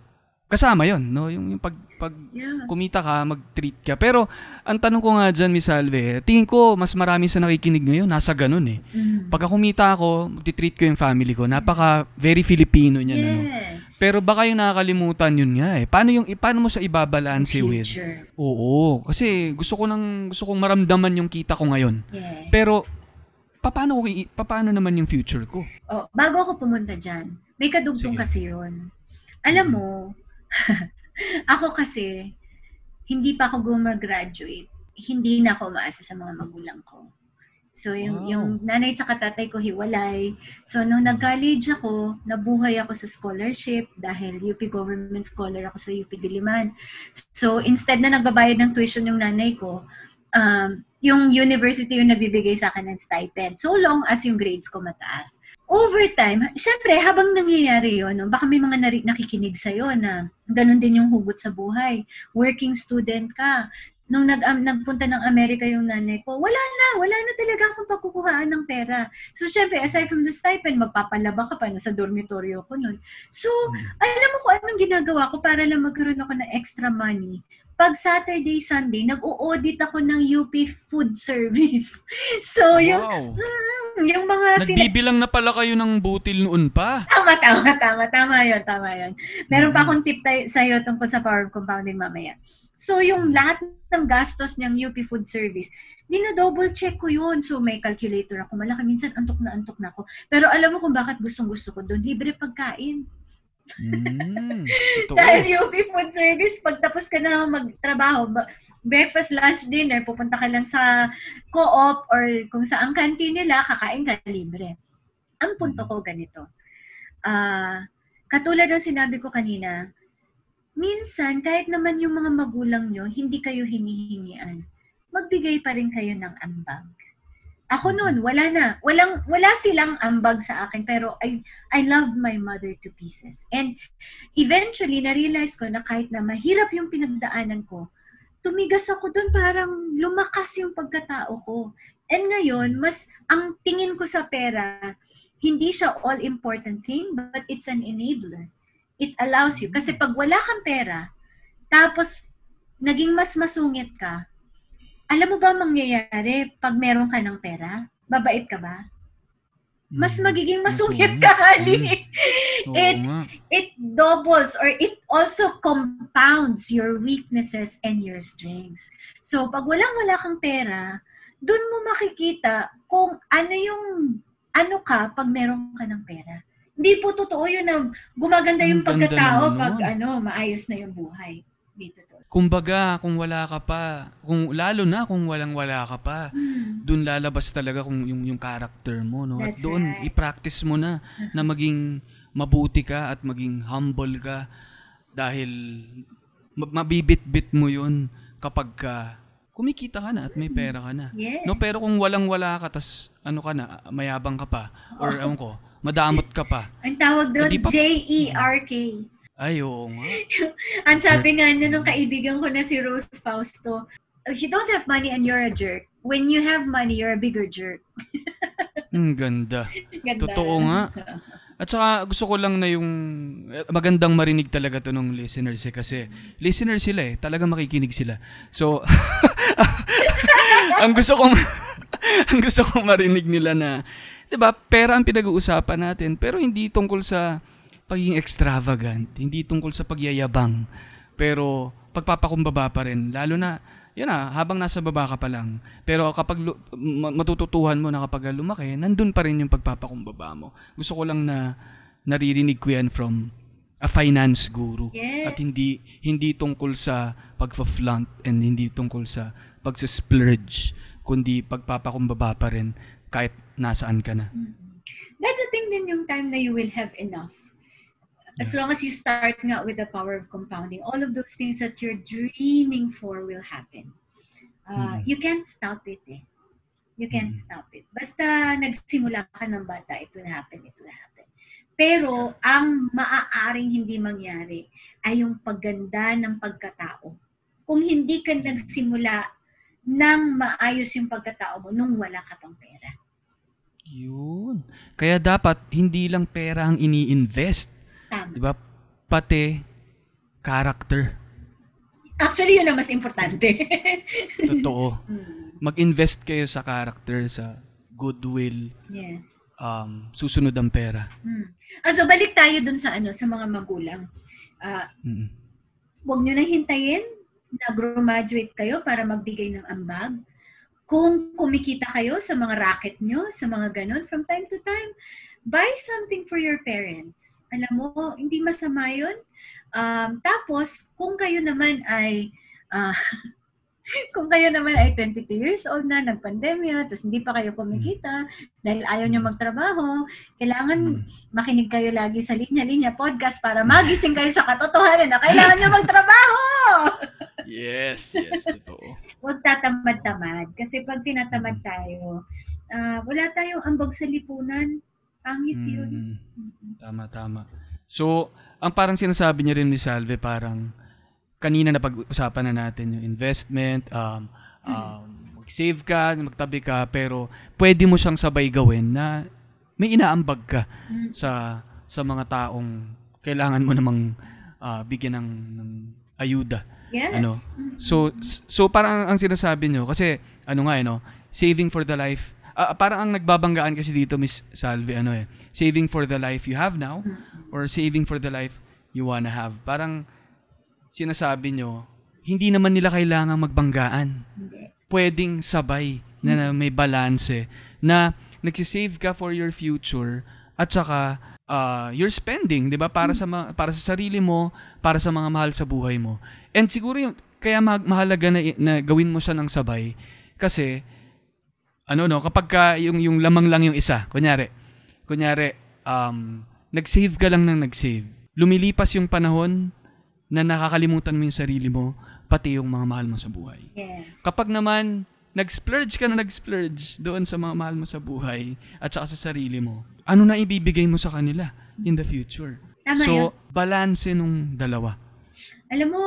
kasama yun, no? Yung, yung pag, pag yeah. kumita ka, mag-treat ka. Pero, ang tanong ko nga dyan, Miss Salve, tingin ko, mas marami sa nakikinig ngayon, nasa ganun eh. Mm. Pagka kumita ako, mag-treat ko yung family ko. Napaka, very Filipino niya. Yes. Ano? Pero baka yung nakakalimutan yun nga eh. Paano, yung, paano mo siya ibabalanse with? Oo. Kasi, gusto ko nang, gusto kong maramdaman yung kita ko ngayon. Yes. Pero, paano, paano naman yung future ko? Oh, bago ako pumunta dyan, may kadugtong Sige. Kasi yun. Alam mo, ako kasi, hindi pa ako gumagraduate. Hindi na ako maasa sa mga magulang ko. So, yung, oh. yung nanay tsaka tatay ko hiwalay. So, nung nag-college ako, nabuhay ako sa scholarship dahil U P government scholar ako sa U P Diliman. So, instead na nagbabayad ng tuition yung nanay ko, um, yung university yung nabibigay sa akin ng stipend. So long as yung grades ko mataas. Over time, syempre, habang nangyayari yun, no, baka may mga nari- nakikinig sa'yo na ganun din yung hugot sa buhay. Working student ka. Nung nag, um, nagpunta ng Amerika yung nanay ko, wala na, wala na talaga akong pagkukuhaan ng pera. So, syempre, aside from the stipend, magpapalaba ka pa, nasa dormitoryo ko nun. So, alam mo kung anong ginagawa ko para lang magkaroon ako ng extra money. Pag Saturday, Sunday, nag-o-audit ako ng U P Food Service. So, yung, wow. mm, yung mga... Nagbibilang fina- na pala kayo ng butil noon pa. Tama, tama, tama. Tama yun, tama yun. Meron pa akong tip tayo, sa'yo tungkol sa power of compounding mamaya. So, yung lahat ng gastos ng U P Food Service, dina-double check ko yun. So, may calculator ako. Malaki, minsan antok na antok na ako. Pero alam mo kung bakit gustong-gusto ko doon? Libre pagkain. Mm, dahil U P Food Service, pag tapos ka na magtrabaho, breakfast, lunch, dinner, pupunta ka lang sa co-op or kung saan canteen nila, kakain ka libre. Ang punto ko ganito. Uh, katulad ng sinabi ko kanina, minsan kahit naman yung mga magulang nyo, hindi kayo hinihingian. Magbigay pa rin kayo ng ambag. Ako noon, wala na. Walang, wala silang ambag sa akin, pero I I love my mother to pieces. And eventually, na-realize ko na kahit na mahirap yung pinagdaanan ko, tumigas ako doon, parang lumakas yung pagkatao ko. And ngayon, mas ang tingin ko sa pera, hindi siya all-important thing, but it's an enabler. It allows you. Kasi pag wala kang pera, tapos naging mas masungit ka, alam mo ba mangyayari pag meron ka ng pera? Babait ka ba? Mas magiging masungit ka, Ali. It, it doubles or it also compounds your weaknesses and your strengths. So, pag walang-wala kang pera, dun mo makikita kung ano yung ano ka pag meron ka ng pera. Hindi po totoo yun na gumaganda yung pagkatao pag ano maayos na yung buhay. Kumbaga, kung wala ka pa, kung lalo na kung walang-wala ka pa, mm. doon lalabas talaga kung yung yung character mo, no? That's at doon right. i-practice mo na na maging mabuti ka at maging humble ka dahil mabibit-bit mo 'yun kapag uh, kumikita ka na at may pera ka na. Yeah. No, pero kung walang-wala ka tas ano ka na, mayabang ka pa or oh. ano ko, madamot ka pa. Ang tawag doon pa- J E R K. Ay, oo nga. Ang sabi nga nung kaibigan ko na si Rose Fausto, if you don't have money and you're a jerk, when you have money, you're a bigger jerk. Ang ganda. ganda. Totoo nga. At saka gusto ko lang na yung magandang marinig talaga to ng listeners eh, kasi listeners sila eh, talaga makikinig sila. So, ang gusto kong ang gusto kong marinig nila na, 'di ba, pera ang pinag-uusapan natin, pero hindi tungkol sa pagiging extravagant, hindi tungkol sa pagyayabang, pero pagpapakumbaba pa rin, lalo na, yun na, habang nasa baba ka pa lang. Pero kapag matututuhan mo na kapag lumaki, nandun pa rin yung pagpapakumbaba mo. Gusto ko lang na naririnig ko yan from a finance guru. Yes. At hindi hindi tungkol sa pagpa-flaunt and hindi tungkol sa pag-splurge, kundi pagpapakumbaba pa rin kahit nasaan ka na. Mm-hmm. Dadating din yung time na you will have enough. As long as you start nga with the power of compounding, all of those things that you're dreaming for will happen. Uh, mm. You can't stop it eh. You can't mm. stop it. Basta nagsimula ka ng bata, it will happen, it will happen. Pero ang maaaring hindi mangyari ay yung pagganda ng pagkatao. Kung hindi ka nagsimula ng maayos yung pagkatao mo nung wala ka pang pera. Yun. Kaya dapat hindi lang pera ang ini-invest. Tama. Diba? Pati Character. Actually, yun ang mas importante. Totoo. Mag-invest kayo sa character, sa goodwill. Yes. Um, susunod ang pera. Hmm. Ah, so, balik tayo dun sa ano, sa mga magulang. Uh, mm-hmm. Huwag nyo nang hintayin na graduate kayo para magbigay ng ambag. Kung kumikita kayo sa mga racket nyo, sa mga ganun, from time to time, buy something for your parents. Alam mo, hindi masama yun. Um, tapos, kung kayo naman ay, uh, kung kayo naman ay twenty-two years old na, nagpandemya, tapos hindi pa kayo kumikita, dahil ayaw nyo magtrabaho, kailangan makinig kayo lagi sa Linya-Linya Podcast para magising kayo sa katotohanan na kailangan nyo magtrabaho! Yes, yes, totoo. Huwag tatamad-tamad. Kasi pag tinatamad tayo, uh, wala tayong ambag sa lipunan. Pangit yun. Mm, tama, tama. So, ang parang sinasabi niya rin ni Salve, parang kanina na pag-usapan na natin yung investment, um, um, mag-save ka, magtabi ka, pero pwede mo siyang sabay gawin na may inaambag ka mm. sa sa mga taong kailangan mo namang uh, bigyan ng, ng ayuda. Yes. Ano? So so parang ang sinasabi niyo kasi ano nga eh no, saving for the life. Uh, parang ang nagbabanggaan kasi dito Miss Salve ano eh, saving for the life you have now or saving for the life you wanna have. Parang sinasabi niyo, hindi naman nila kailangang magbanggaan. Pwedeng sabay na, na may balance eh, na nagsisave ka for your future at saka Uh, you're spending, 'di ba? Para sa ma- para sa sarili mo, para sa mga mahal sa buhay mo. And siguro yung kaya ma- mahalaga na, i- na gawin mo siya ng sabay kasi ano no, kapag ka yung yung lamang lang yung isa, kunyari. Kunyari um nag-save ka lang ng nag-save. Lumilipas yung panahon na nakakalimutan mo yung sarili mo, pati yung mga mahal mo sa buhay. Yes. Kapag naman nag-splurge ka na nag-splurge doon sa mga mahal mo sa buhay at saka sa sarili mo, ano na ibibigay mo sa kanila in the future? Tama so, yun. Balance nung dalawa. Alam mo,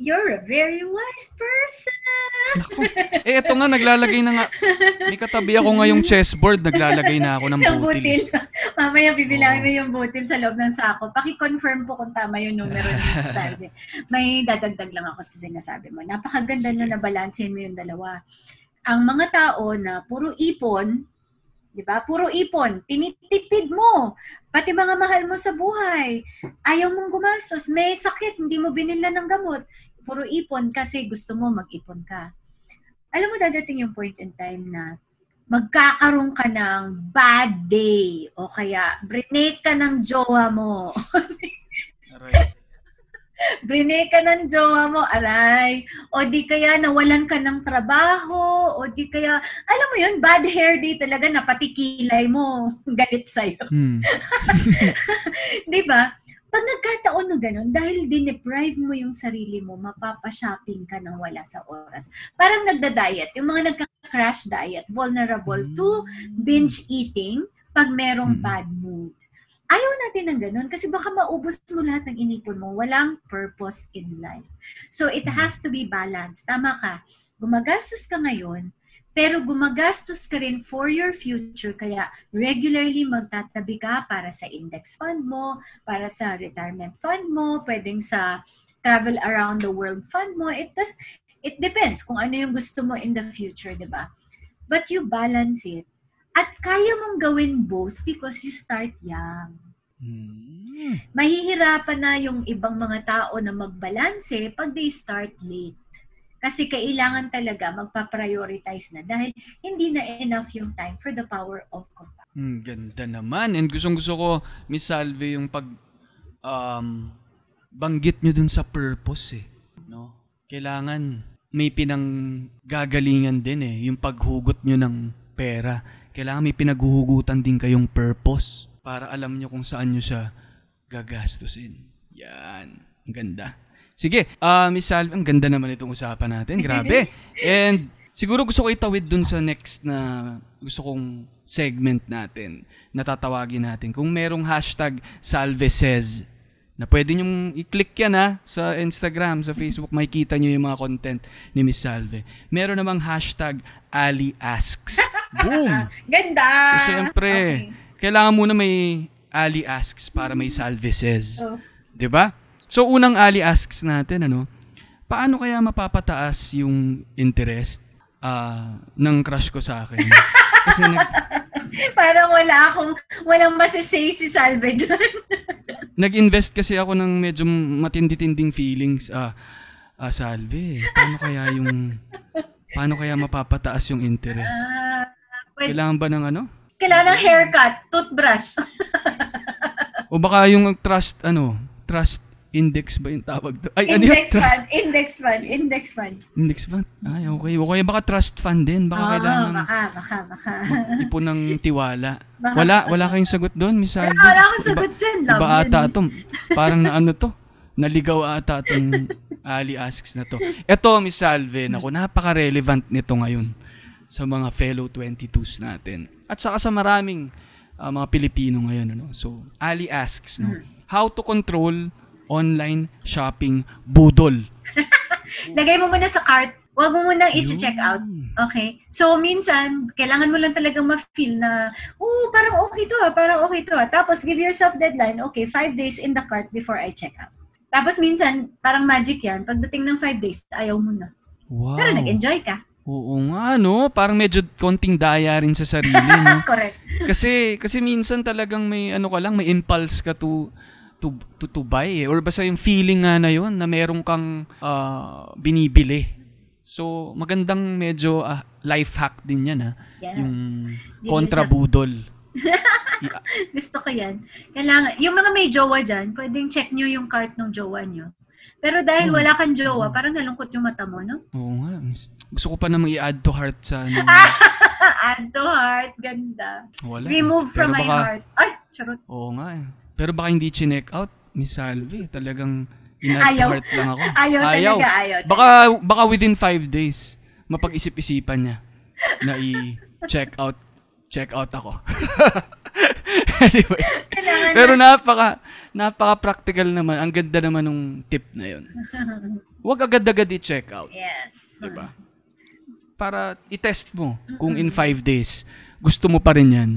you're a very wise person. Naku. Eh, ito nga, naglalagay na nga. May katabi ako ngayong chessboard, naglalagay na ako ng butil. Mamaya bibilangin oh. mo yung butil sa loob ng sako. Paki-confirm po kung tama yung numero ng sabi. May dadagdag lang ako sa sinasabi mo. Napakaganda na nabalansin mo yung dalawa. Ang mga tao na puro ipon, di ba? Puro ipon, tinitipid mo. Pati mga mahal mo sa buhay. Ayaw mong gumastos, may sakit, hindi mo binila ng gamot. Puro ipon kasi gusto mo mag-ipon ka. Alam mo, dadating yung point in time na magkakaroon ka ng bad day o kaya brinake ka ng jowa mo. Alright. Brinay ka ng jowa mo, aray. O di kaya nawalan ka ng trabaho, o di kaya, alam mo yun, bad hair day talaga na pati kilay mo, galit sa'yo. Hmm. Di ba? Pag nagkataon na ganun, dahil dineprive mo yung sarili mo, mapapashopping ka ng wala sa oras. Parang nagda-diet. Yung mga nagka-crash diet, vulnerable hmm. to binge eating pag merong hmm. bad mood. Ayaw natin ng ganun kasi baka maubos mo lahat ng inipon mo. Walang purpose in life. So, it has to be balanced. Tama ka. Gumagastos ka ngayon, pero gumagastos ka rin for your future. Kaya, regularly magtatabi ka para sa index fund mo, para sa retirement fund mo, pwedeng sa travel around the world fund mo. It does, it depends kung ano yung gusto mo in the future, di ba? But you balance it. At kaya mong gawin both because you start young. Hmm. Mahihirapan na yung ibang mga tao na magbalanse pag they start late. Kasi kailangan talaga magpa-prioritize na dahil hindi na enough yung time for the power of compound. Hmm, ganda naman. And gustong-gusto ko, Miss Salve, yung pag um, banggit nyo dun sa purpose eh. No? Kailangan may pinanggagalingan din eh. Yung paghugot nyo ng pera. Kailangan may pinaghuhugutan din kayong purpose para alam nyo kung saan nyo siya gagastusin. Yan. Ang ganda. Sige, uh, Miss Salve, ang ganda naman itong usapan natin. Grabe. And siguro gusto ko itawid dun sa next na gusto kong segment natin na tatawagin natin. Kung merong hashtag Salve Says na pwede nyong i-click yan ha, sa Instagram, sa Facebook, makikita nyo yung mga content ni Miss Salve. Meron namang hashtag Ali Asks. Boom! Ganda! So, siyempre, okay. Kailangan muna may Ali Asks para may Salve Says. Oh. Diba? So, unang Ali asks natin, ano, paano kaya mapapataas yung interest uh, ng crush ko sa akin? Kasi nag... Parang wala akong, walang masasay si Salve dyan. Nag-invest kasi ako ng medyo matindi-tinding feelings. Ah, ah, Salve, paano kaya yung, paano kaya mapapataas yung interest? Uh, wait, kailangan ba ng ano? Kailangan ng haircut, toothbrush. O baka yung trust, ano, trust index ba yung tawag doon? Ay, index ano fund, index fund, index fund. Index fund? Ay, okay. O kaya baka trust fund din. Baka oh, kailangan baka, baka, baka. Ipon ng tiwala. Baka. Wala, wala kayong sagot doon, Miss Salve. Wala akong sagot dyan. Iba ata itong, parang na ano to, naligaw ata itong Ali Asks na to. Eto, Miss Salve, naku, napaka-relevant nito ngayon sa mga fellow twenty-twos natin. At saka sa maraming uh, mga Pilipino ngayon. Ano? So, Ali Asks, no? How to control online shopping budol. Lagay mo muna sa cart. Huwag mo muna i-check out. Okay? So, minsan, kailangan mo lang talagang ma-feel na, oh, parang okay to ha, parang okay to ha. Tapos, give yourself deadline, okay, five days in the cart before I check out. Tapos, minsan, parang magic yan. Pagdating ng five days, ayaw mo na. Wow. Pero nag-enjoy ka. Oo nga, no? Parang medyo konting daya rin sa sarili, no? Correct. Kasi, kasi minsan talagang may, ano ka lang, may impulse ka to, to to to buy eh. Or basta yung feeling nga na yun na meron kang uh, binibili. So, magandang medyo uh, life hack din yan, ha? Yes. Yung kontrabudol. Yeah. Gusto ko yan. Kailangan, yung mga may jowa dyan, pwedeng check nyo yung cart ng jowa nyo. Pero dahil hmm. wala kang jowa, parang nalungkot yung mata mo, no? Oo nga. Gusto ko pa namang i-add to heart sa... Nung... Add to heart. Ganda. Wala. Remove Pero from baka... my heart. Ay, charot. Oo nga eh. Pero baka hindi chinek out, Miss Salve, talagang in-heart lang ako. Ayaw, ayaw talaga, ayaw. Baka, baka within five days, mapag-isip-isipan niya na i-check out, check out ako. Anyway, pero napaka, napaka-practical naman. Ang ganda naman ng tip na yun. Huwag agad-agad i-check out. Yes. Diba? Para i-test mo kung in five days, gusto mo pa rin yan.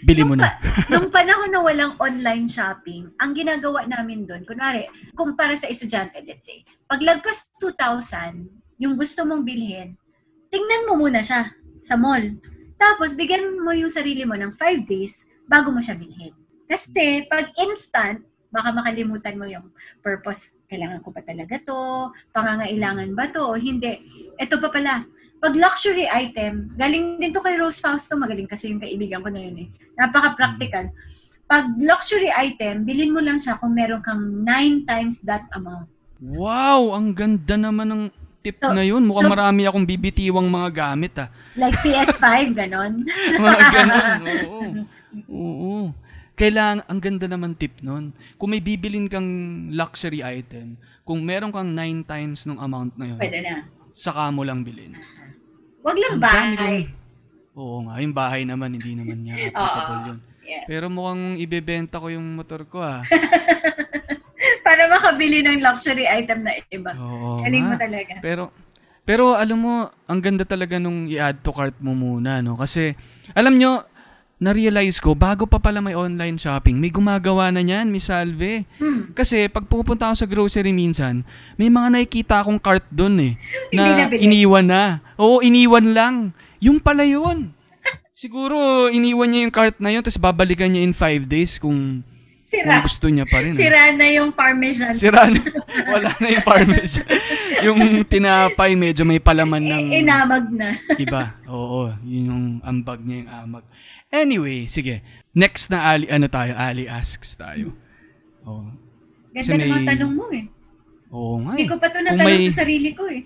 Bili mo na. Nung panahon na walang online shopping, ang ginagawa namin doon, kunwari, kumpara sa estudyante, let's say, pag lagpas two thousand, yung gusto mong bilhin, tingnan mo muna siya sa mall. Tapos, bigyan mo yung sarili mo ng five days bago mo siya bilhin. Kasi, pag instant, baka makalimutan mo yung purpose. Kailangan ko pa talaga to? Pangangailangan ba to? O hindi. Ito pa pala. Pag luxury item, galing din to kay Rose Fausto, magaling kasi yung kaibigan ko na yun eh. Napaka-practical. Pag luxury item, bilhin mo lang siya kung meron kang nine times that amount. Wow! Ang ganda naman ng tip so, na yun. Mukhang so, marami akong bibitiwang mga gamit ah. Like P S five, ganon. Mga ganon, oo. Oo. Kailangan, ang ganda naman tip nun. Kung may bibilin kang luxury item, kung meron kang nine times ng amount na yun, pwede na. Saka mo lang bilhin. Wag lang bahay. Oo nga, yung bahay naman, hindi naman niya applicable yun. Yes. Pero mukhang ibebenta ko yung motor ko ah. Para makabili ng luxury item na iba. Oo, galing mo talaga. Pero, pero alam mo, ang ganda talaga nung i-add to cart mo muna. No? Kasi, alam nyo, na-realize ko, bago pa pala may online shopping, may gumagawa na niyan, Miss Salve. Hmm. Kasi pag pupunta ako sa grocery minsan, may mga nakikita akong cart doon eh. Na iniwan na. Oo, iniwan lang. Yung pala yun. Siguro, iniwan niya yung cart na yun, tapos babalikan niya in five days kung, kung gusto niya pa rin. Sira eh. na yung parmesan. Sira na. Wala na yung parmesan. Yung tinapay, medyo may palaman ng... I- inamag na. Iba. Oo, yun yung ambag niya, yung amag. Anyway, sige. Next na Ali, ano tayo? Ali Asks tayo. Oh. Ganda may... naman tanong mo eh. Oo nga eh. Hindi ko pa ito natanong may... sa sarili ko eh.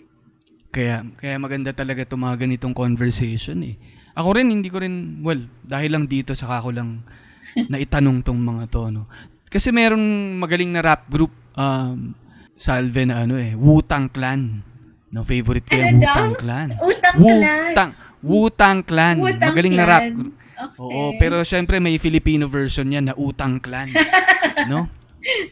Kaya, kaya maganda talaga ito mga ganitong conversation eh. Ako rin, hindi ko rin, well, dahil lang dito, saka ko lang naitanong tong mga to. No? Kasi meron magaling na rap group, um, Salve na ano eh, Wu-Tang Clan. No, favorite ko yung Wu-Tang Clan. Wu-Tang Clan. Wu-Tang Clan. Magaling na rap group. Okay. Oo, pero syempre may Filipino version niya na Utang Clan, no?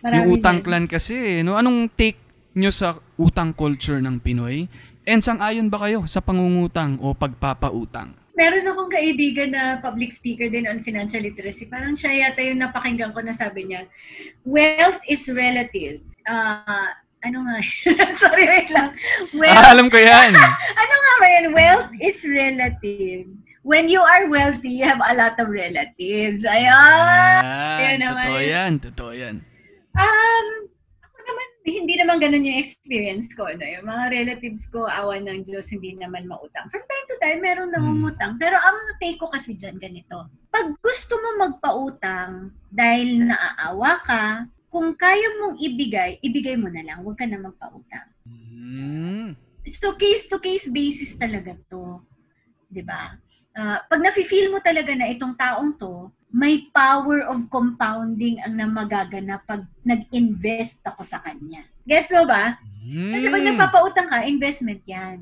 Yung Utang yan. Clan kasi, no? Anong take nyo sa utang culture ng Pinoy? And sang-ayon ba kayo sa pangungutang o pagpapautang? meron akong kaibigan na public speaker din on financial literacy. Parang siya yata yung napakinggan ko na sabi niya, wealth is relative. Uh, ano nga? Sorry, wait lang. Wealth, ah, alam ko yan. Ano nga ba yan? Wealth is relative. When you are wealthy, you have a lot of relatives. Ayan! Ayan naman. Totoo yan. Totoo yan. Um, ako naman, hindi naman ganun yung experience ko. No? Yung mga relatives ko, awan ng Diyos, hindi naman mautang. From time to time, meron nangungutang. Pero ang take ko kasi dyan, ganito. Pag gusto mo magpautang dahil naaawa ka, kung kaya mong ibigay, ibigay mo na lang. Huwag ka na magpautang. Mm. So, case-to-case basis talaga to. Diba? Uh, pag nafe-feel mo talaga na itong taong to, may power of compounding ang namagaganap pag nag-invest ako sa kanya. Gets mo ba? Mm. Kasi pag napapautang ka, investment yan.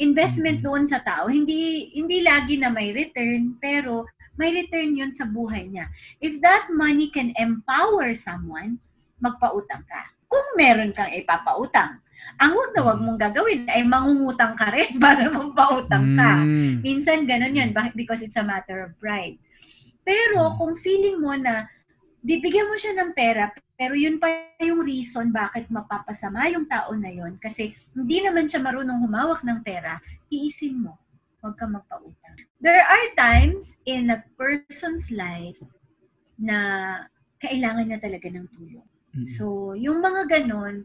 Investment mm. doon sa tao. Hindi hindi lagi na may return, pero may return yun sa buhay niya. If that money can empower someone, magpautang ka. Kung meron kang ipapautang. Ang huwag na huwag mong gagawin ay mangungutang ka rin para mampautang ka. Mm. Minsan ganun yun because it's a matter of pride. Pero kung feeling mo na bibigyan mo siya ng pera, pero yun pa yung reason bakit mapapasama yung tao na yun kasi hindi naman siya marunong humawak ng pera, tiisin mo. Huwag ka magpautang. There are times in a person's life na kailangan niya talaga ng tulong. Mm. So, yung mga ganun,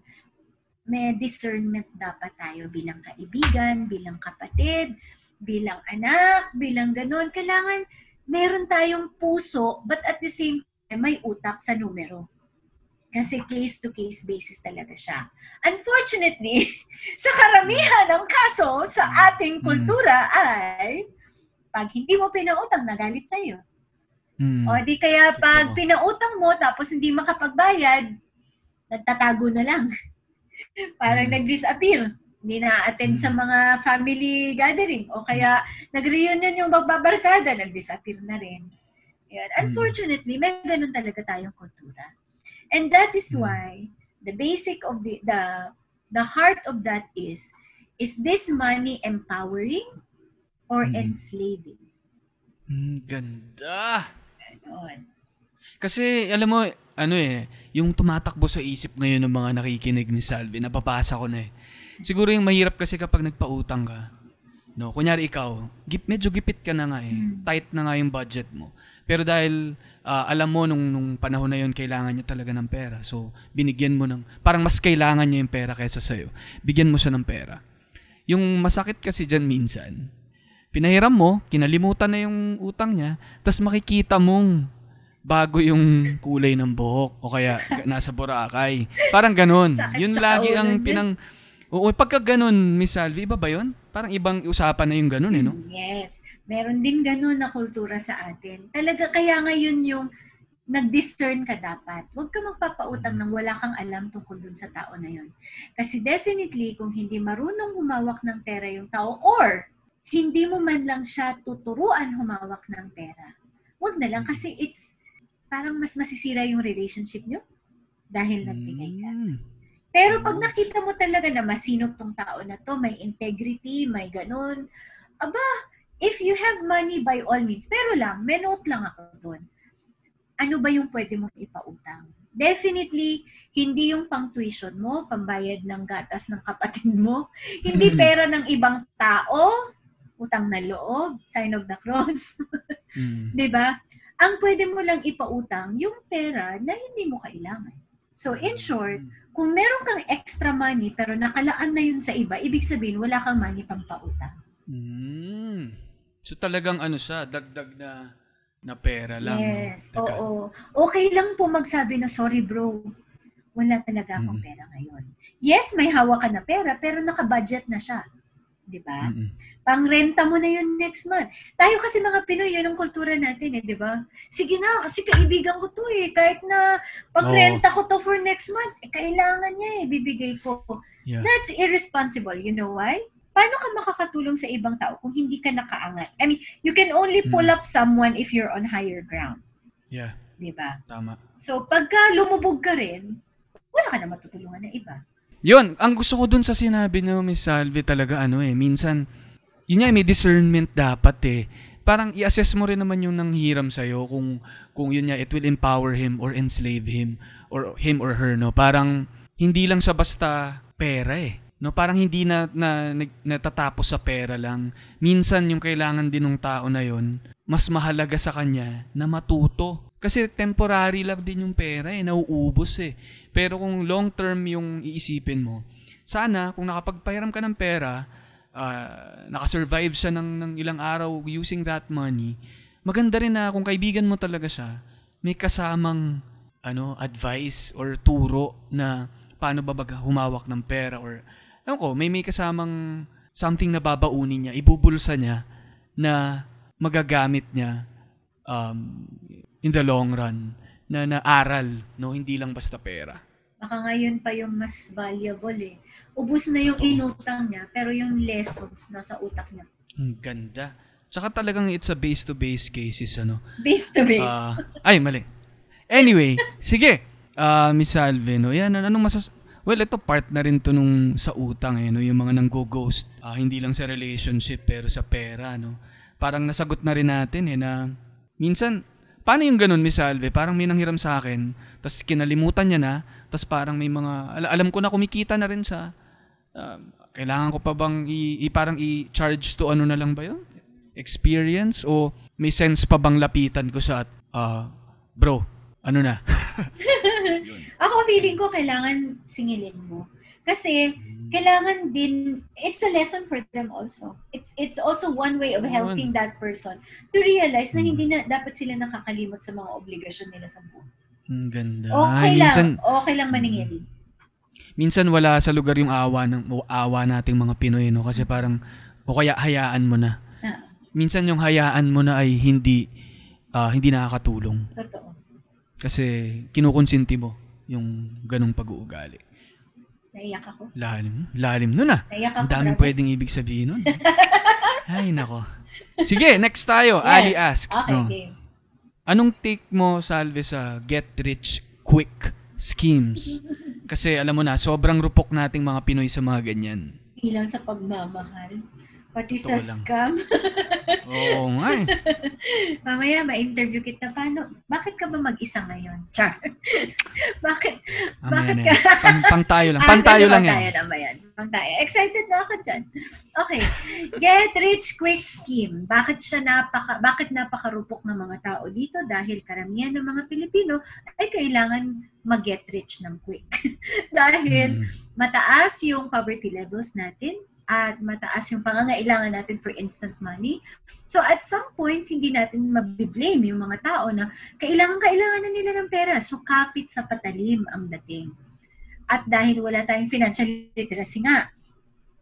may discernment dapat tayo bilang kaibigan, bilang kapatid, bilang anak, bilang ganun. Kailangan meron tayong puso but at the same time may utak sa numero. Kasi case-to-case basis talaga siya. Unfortunately, sa karamihan ng kaso sa ating kultura ay pag hindi mo pinautang, nagalit sa'yo. Mm. O di kaya pag pinautang mo tapos hindi makapagbayad, nagtatago na lang. Parang mm. nag-disappear. Hindi na-attend mm. sa mga family gathering. O kaya, nag-reunion yung magbabarkada, nag-disappear na rin. Yun. Unfortunately, may ganun talaga tayong kultura. And that is why, the basic of the, the, the heart of that is, is this money empowering or mm. enslaving? Mm, ganda! Ganun. Kasi, alam mo, ano eh, yung tumatakbo sa isip ngayon ng mga nakikinig ni Salve, napapasa ko na eh. Siguro yung mahirap kasi kapag nagpautang ka, no, kunyari ikaw, gip, medyo gipit ka na nga eh, tight na nga yung budget mo. Pero dahil uh, alam mo nung, nung panahon na yun, kailangan niya talaga ng pera. So, binigyan mo ng, parang mas kailangan niya yung pera kaysa sa'yo. Bigyan mo siya ng pera. Yung masakit kasi dyan minsan, pinahiram mo, kinalimutan na yung utang niya, tas makikita mong bago yung kulay ng buhok o kaya nasa Boracay. Parang ganun. Yun lagi ang pinang... Oo, pagka ganun, Miss Salve, iba ba yun? Parang ibang usapan na yung ganun, eh, no? Yes. Meron din ganun na kultura sa atin. Talaga, kaya ngayon yung nag-discern ka dapat. Huwag ka magpapautang nang wala kang alam tungkol dun sa tao na yun. Kasi definitely, kung hindi marunong humawak ng pera yung tao or hindi mo man lang siya tuturuan humawak ng pera, huwag na lang kasi it's parang mas masisira yung relationship nyo dahil nagbigay ka. Pero pag nakita mo talaga na masinop tong tao na to, may integrity, may ganun, aba, if you have money by all means, pero lang, may note lang ako doon. Ano ba yung pwede mong ipautang? Definitely, hindi yung pang-tuition mo, pambayad ng gatas ng kapatid mo, hindi pera ng ibang tao, utang na loob, sign of the cross. Mm. Diba? Ang pwede mo lang ipautang yung pera na hindi mo kailangan. So in short, kung meron kang extra money pero nakalaan na yun sa iba, ibig sabihin wala kang money pang pautang. Mm. So talagang ano siya, dagdag na, na pera lang. Yes, no? Teka. Oo. Okay lang po magsabi na sorry bro, wala talaga akong mm. pera ngayon. Yes, may hawak ka na pera pero naka-budget na siya. Diba? Mm-hmm. Pangrenta mo na yun next month. Tayo kasi mga Pinoy, yun ang kultura natin eh, diba? Sige na, kasi kaibigan ko to eh. Kahit na pangrenta oh. ko to for next month, eh, kailangan niya eh, bibigay ko. Yeah. That's irresponsible. You know why? Paano ka makakatulong sa ibang tao kung hindi ka nakaangat? I mean, you can only pull mm. up someone if you're on higher ground. Yeah. Diba? Tama. So, pagka lumubog ka rin, wala ka na matutulungan na iba. Yun, ang gusto ko dun sa sinabi niyo, Miss Salve, talaga ano eh, minsan yun nga, may discernment dapat eh. Parang i-assess mo rin naman yung nanghiram sa'yo kung, kung yun nga, it will empower him or enslave him or him or her, no? Parang hindi lang sa basta pera eh. No, parang hindi na, na, na natatapos sa pera lang. Minsan yung kailangan din ng tao na yon, mas mahalaga sa kanya na matuto. Kasi temporary lang din yung pera eh, nauubos eh. Pero kung long term yung iisipin mo, sana kung nakapagpahiram ka ng pera, uh, nakasurvive siya ng, ng ilang araw using that money, maganda rin na kung kaibigan mo talaga siya, may kasamang ano, advice or turo na paano ba baga humawak ng pera or alam ko, may may kasamang something na babaunin niya, ibubulsa niya na magagamit niya um, in the long run na naaral, no? Hindi lang basta pera. Baka ngayon pa yung mas valuable eh. Ubus na yung inutang niya pero yung lessons nasa utak niya. Ang ganda. Tsaka talagang it's a base-to-base cases, ano? Base-to-base. Uh, ay, mali. Anyway, sige. Uh, Miss Salve, no? Yan, anong masas... Well, ito part na rin to nung sa utang eh, no? Yung mga nanggo-ghost. Uh, hindi lang sa relationship pero sa pera, no? Parang nasagot na rin natin eh na minsan, paano yung ganun, Miss Salve? Parang may nanghiram sa akin, tapos kinalimutan niya na, tapos parang may mga, al- alam ko na kumikita na rin siya. Uh, kailangan ko pa bang i-, i- parang i-charge to ano na lang ba yun? Experience? O may sense pa bang lapitan ko sa, uh, bro, ano na? Ako feeling ko kailangan singilin mo. Kasi, kailangan din, it's a lesson for them also. It's it's also one way of helping that person to realize na hindi na dapat sila nakakalimot sa mga obligasyon nila sa buhay. Ang ganda. Okay lang, minsan, okay lang maningil. Minsan wala sa lugar yung awa ng awa nating mga Pinoy, no? Kasi parang o kaya hayaan mo na. Ah. Minsan yung hayaan mo na ay hindi uh, hindi nakakatulong. Totoo. Kasi kinukonsinti mo yung ganung pag-uugali. Naiyak ako. Lalim. Lalim nun ah. Naiyak ako. Ang daming pwedeng ibig sabihin nun. Ay, nako. Sige, next tayo. Yes. Ali asks. Okay, no? Okay. Anong take mo, Salve, sa get-rich-quick schemes? Kasi alam mo na, sobrang rupok nating mga Pinoy sa mga ganyan. Ilang sa pagmamahal. Pati ito sa lang. Scam. Oo nga eh. Mamaya, ma-interview kita. Paano? Bakit ka ba mag-isa ngayon? Char. bakit? Amin bakit eh. ka? Pang, pang tayo lang. Pang tayo lang yan. Pang tayo naman yan. Pang tayo. Excited na ako dyan. Okay. Get rich quick scheme. Bakit siya napaka, bakit napakarupok ng mga tao dito? Dahil karamihan ng mga Pilipino ay kailangan mag-get rich ng quick. Dahil hmm. mataas yung poverty levels natin. At mataas yung pangangailangan natin for instant money. So at some point, hindi natin mabiblame yung mga tao na kailangan-kailangan na nila ng pera. So kapit sa patalim ang dating. At dahil wala tayong financial literacy nga,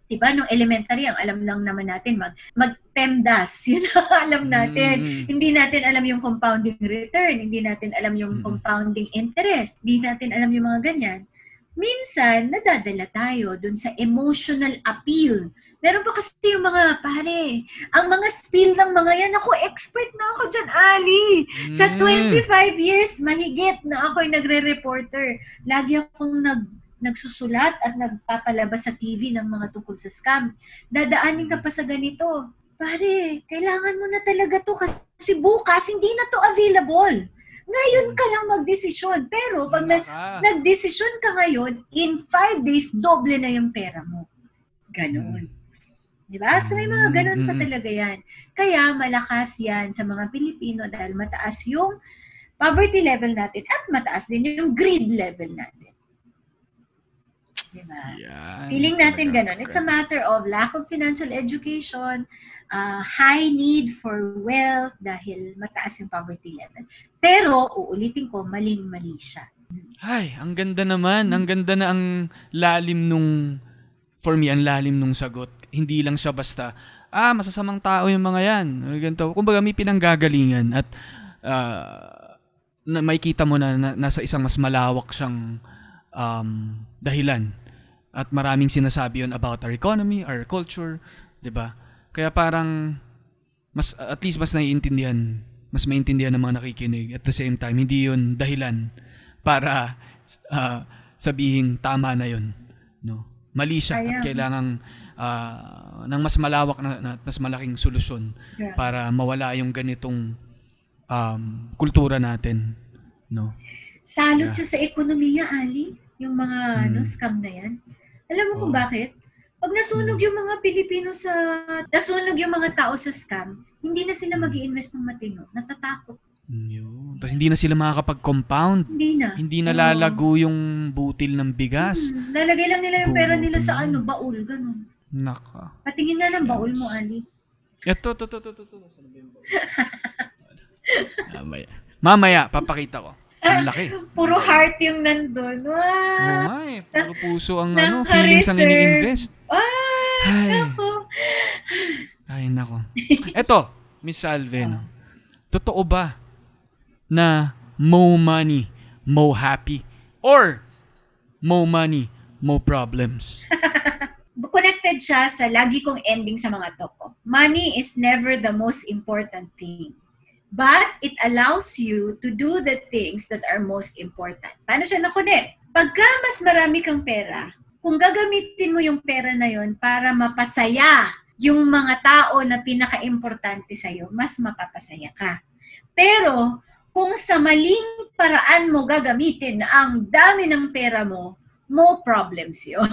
diba, nung elementary, ang alam lang naman natin, mag, mag-PEMDAS, yun ang alam natin. Mm. Hindi natin alam yung compounding return, hindi natin alam yung mm. compounding interest, hindi natin alam yung mga ganyan. Minsan, nadadala tayo dun sa emotional appeal. Meron pa kasi yung mga, pare, ang mga spiel ng mga yan, ako, expert na ako dyan, Ali. Sa twenty-five years, mahigit na ako'y nagre-reporter. Lagi akong nag, nagsusulat at nagpapalabas sa T V ng mga tungkol sa scam. Dadaanin ka pa sa ganito. Pare, kailangan mo na talaga to kasi bukas hindi na to available. Ngayon ka lang magdesisyon. Pero pag na, nagdesisyon ka ngayon, in five days, doble na yung pera mo. Ganon. Diba? So may mga ganon pa talaga yan. Kaya malakas yan sa mga Pilipino dahil mataas yung poverty level natin at mataas din yung greed level natin. Diba? Yeah, feeling natin ganon. It's a matter of lack of financial education, Uh, high need for wealth dahil mataas yung poverty level. Pero, uulitin ko, maling-mali siya. Ay, ang ganda naman. Ang ganda na ang lalim nung, for me, ang lalim nung sagot. Hindi lang siya basta, ah, masasamang tao yung mga yan. Ganito. Kumbaga, may pinanggagalingan at uh, na, may kita mo na, na nasa isang mas malawak siyang um, dahilan. At maraming sinasabi yun about our economy, our culture, di ba? Kaya parang mas at least mas naiintindihan, mas maintindihan ng mga nakikinig. At the same time, hindi 'yun dahilan para uh, sabihin tama na 'yun, no? Mali siya at kailangang uh, ng mas malawak na, na mas malaking solusyon yeah. para mawala yung ganitong um, kultura natin, no? Salot yeah. sa ekonomiya, Ali, yung mga mm. ano, scam na yan. Alam mo oh. kung bakit? Pag nasunog yung mga Pilipino sa, nasunog yung mga tao sa scam, hindi na sila mag-i-invest ng matino. Natatakot. Yun. Tapos hindi na sila makakapag-compound. Hindi na. Hindi na lalago yung butil ng bigas. Hmm. Lalagay lang nila yung pera nila sa ano, baul, ganun. Naka. Patingin na lang baul mo, Ali. Ito, ito, ito, ito, ito. Saan ba yung baul? Mamaya. Mamaya, papakita ko. Ang laki. Puro heart yung nandun. Wow. Ay, puro puso ang ano, feelings ang ini-invest. Ay, Ay, nako. Ay, nako. Ito, Miss Salve, no? Totoo ba na mo money, mo happy? Or mo money, mo problems? Connected siya sa lagi kong ending sa mga toko. Money is never the most important thing. But it allows you to do the things that are most important. Paano siya na-connect? Pagka mas marami kang pera, kung gagamitin mo yung pera na yon para mapasaya yung mga tao na pinaka-importante sa'yo, mas mapapasaya ka. Pero kung sa maling paraan mo gagamitin ang dami ng pera mo, more problems yun.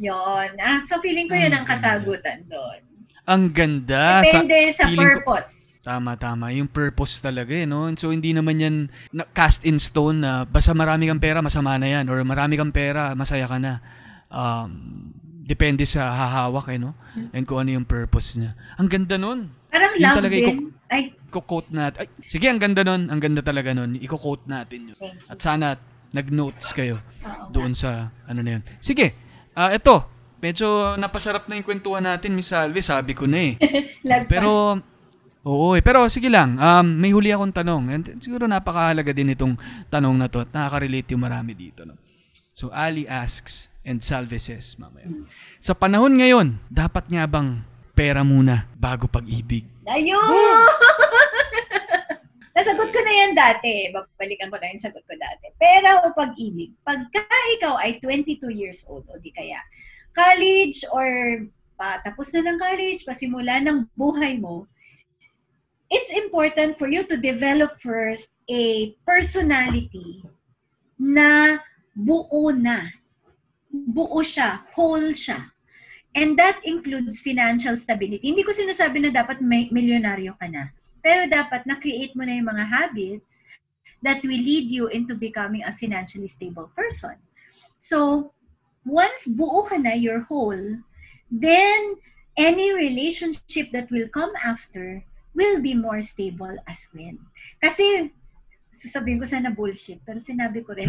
Yon. Ah, so feeling ko yun ang kasagutan doon. Ang ganda. Depende sa, sa purpose. Ko. Tama, tama. Yung purpose talaga eh, no? So, hindi naman yan cast in stone na basta marami kang pera, masama na yan. Or marami kang pera, masaya ka na. Um, depende sa hahawak eh, no? And kung ano yung purpose niya. Ang ganda nun. Parang yung love din. Ay. Iko-quote natin. Ay, sige, ang ganda nun. Ang ganda talaga nun. Iko-quote natin yun. At sana nag-notes kayo oh, okay. doon sa ano na yun. Sige, uh, ito. Medyo napasarap na yung kwentuhan natin, Miss Salve. Sabi ko na eh. Pero... Oo, eh. Pero sige lang, um, may huli akong tanong. And siguro napakahalaga din itong tanong na to at nakaka-relate yung marami dito. No? So, Ali asks and Salve says, mamaya. Sa panahon ngayon, dapat nga bang pera muna bago pag-ibig? Ayun! Oh! Nasagot ko na yan dati. Babalikan ko na yung sagot ko dati. Pera o pag-ibig? Pagka ikaw ay twenty-two years old o di kaya college or patapos na ng college, pasimula ng buhay mo, it's important for you to develop first a personality na buo na. Buo siya, whole siya. And that includes financial stability. Hindi ko sinasabi na dapat may milyonaryo ka na. Pero dapat na-create mo na yung mga habits that will lead you into becoming a financially stable person. So, once buo ka na, you're whole, then any relationship that will come after will be more stable as well. Kasi, sasabihin ko sana bullshit, pero sinabi ko rin.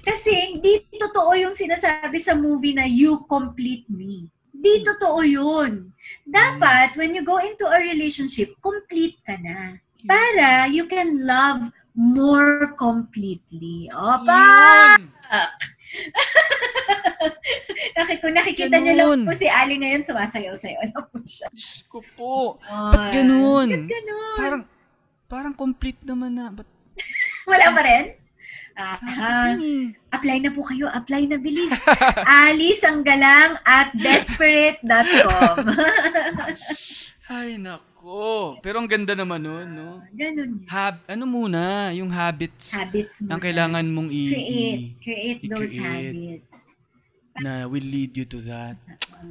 Kasi, di totoo yung sinasabi sa movie na you complete me. Di totoo yun. Dapat, when you go into a relationship, complete ka na. Para you can love more completely. Opa! Kung nakikita niyo lang po si Ali na yun, sumasayaw-sayaw na po siya. Diyos ko po. Ba't ganun? Ba't ganun? Parang, parang complete naman na. But... Wala pa rin? Ah, ah, apply na po kayo. Apply na bilis. Alisanggalang at desperate dot com. Ay, nako. Pero ang ganda naman nun, no? Ganun yun. Hab- ano muna? Yung habits. Habits muna. Ang kailangan mong i- Create. Create i- those create. habits. Na will lead you to that.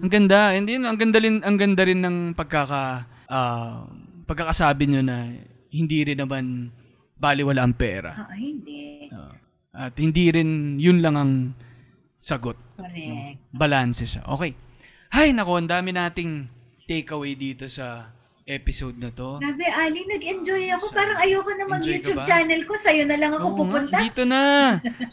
Ang ganda. And yun, ang ganda rin, ang ganda rin ng pagkaka, uh, pagkakasabi nyo na hindi rin naman baliwala ang pera. Oh, hindi. Uh, at hindi rin yun lang ang sagot. Correct. No? Balance siya. Okay. Hay, nako, ang dami nating takeaway dito sa episode na to. Grabe, Ali, nag-enjoy ako. So, parang ayoko na mag-YouTube channel ko. Sa'yo na lang ako Oo, pupunta. Nga, dito na.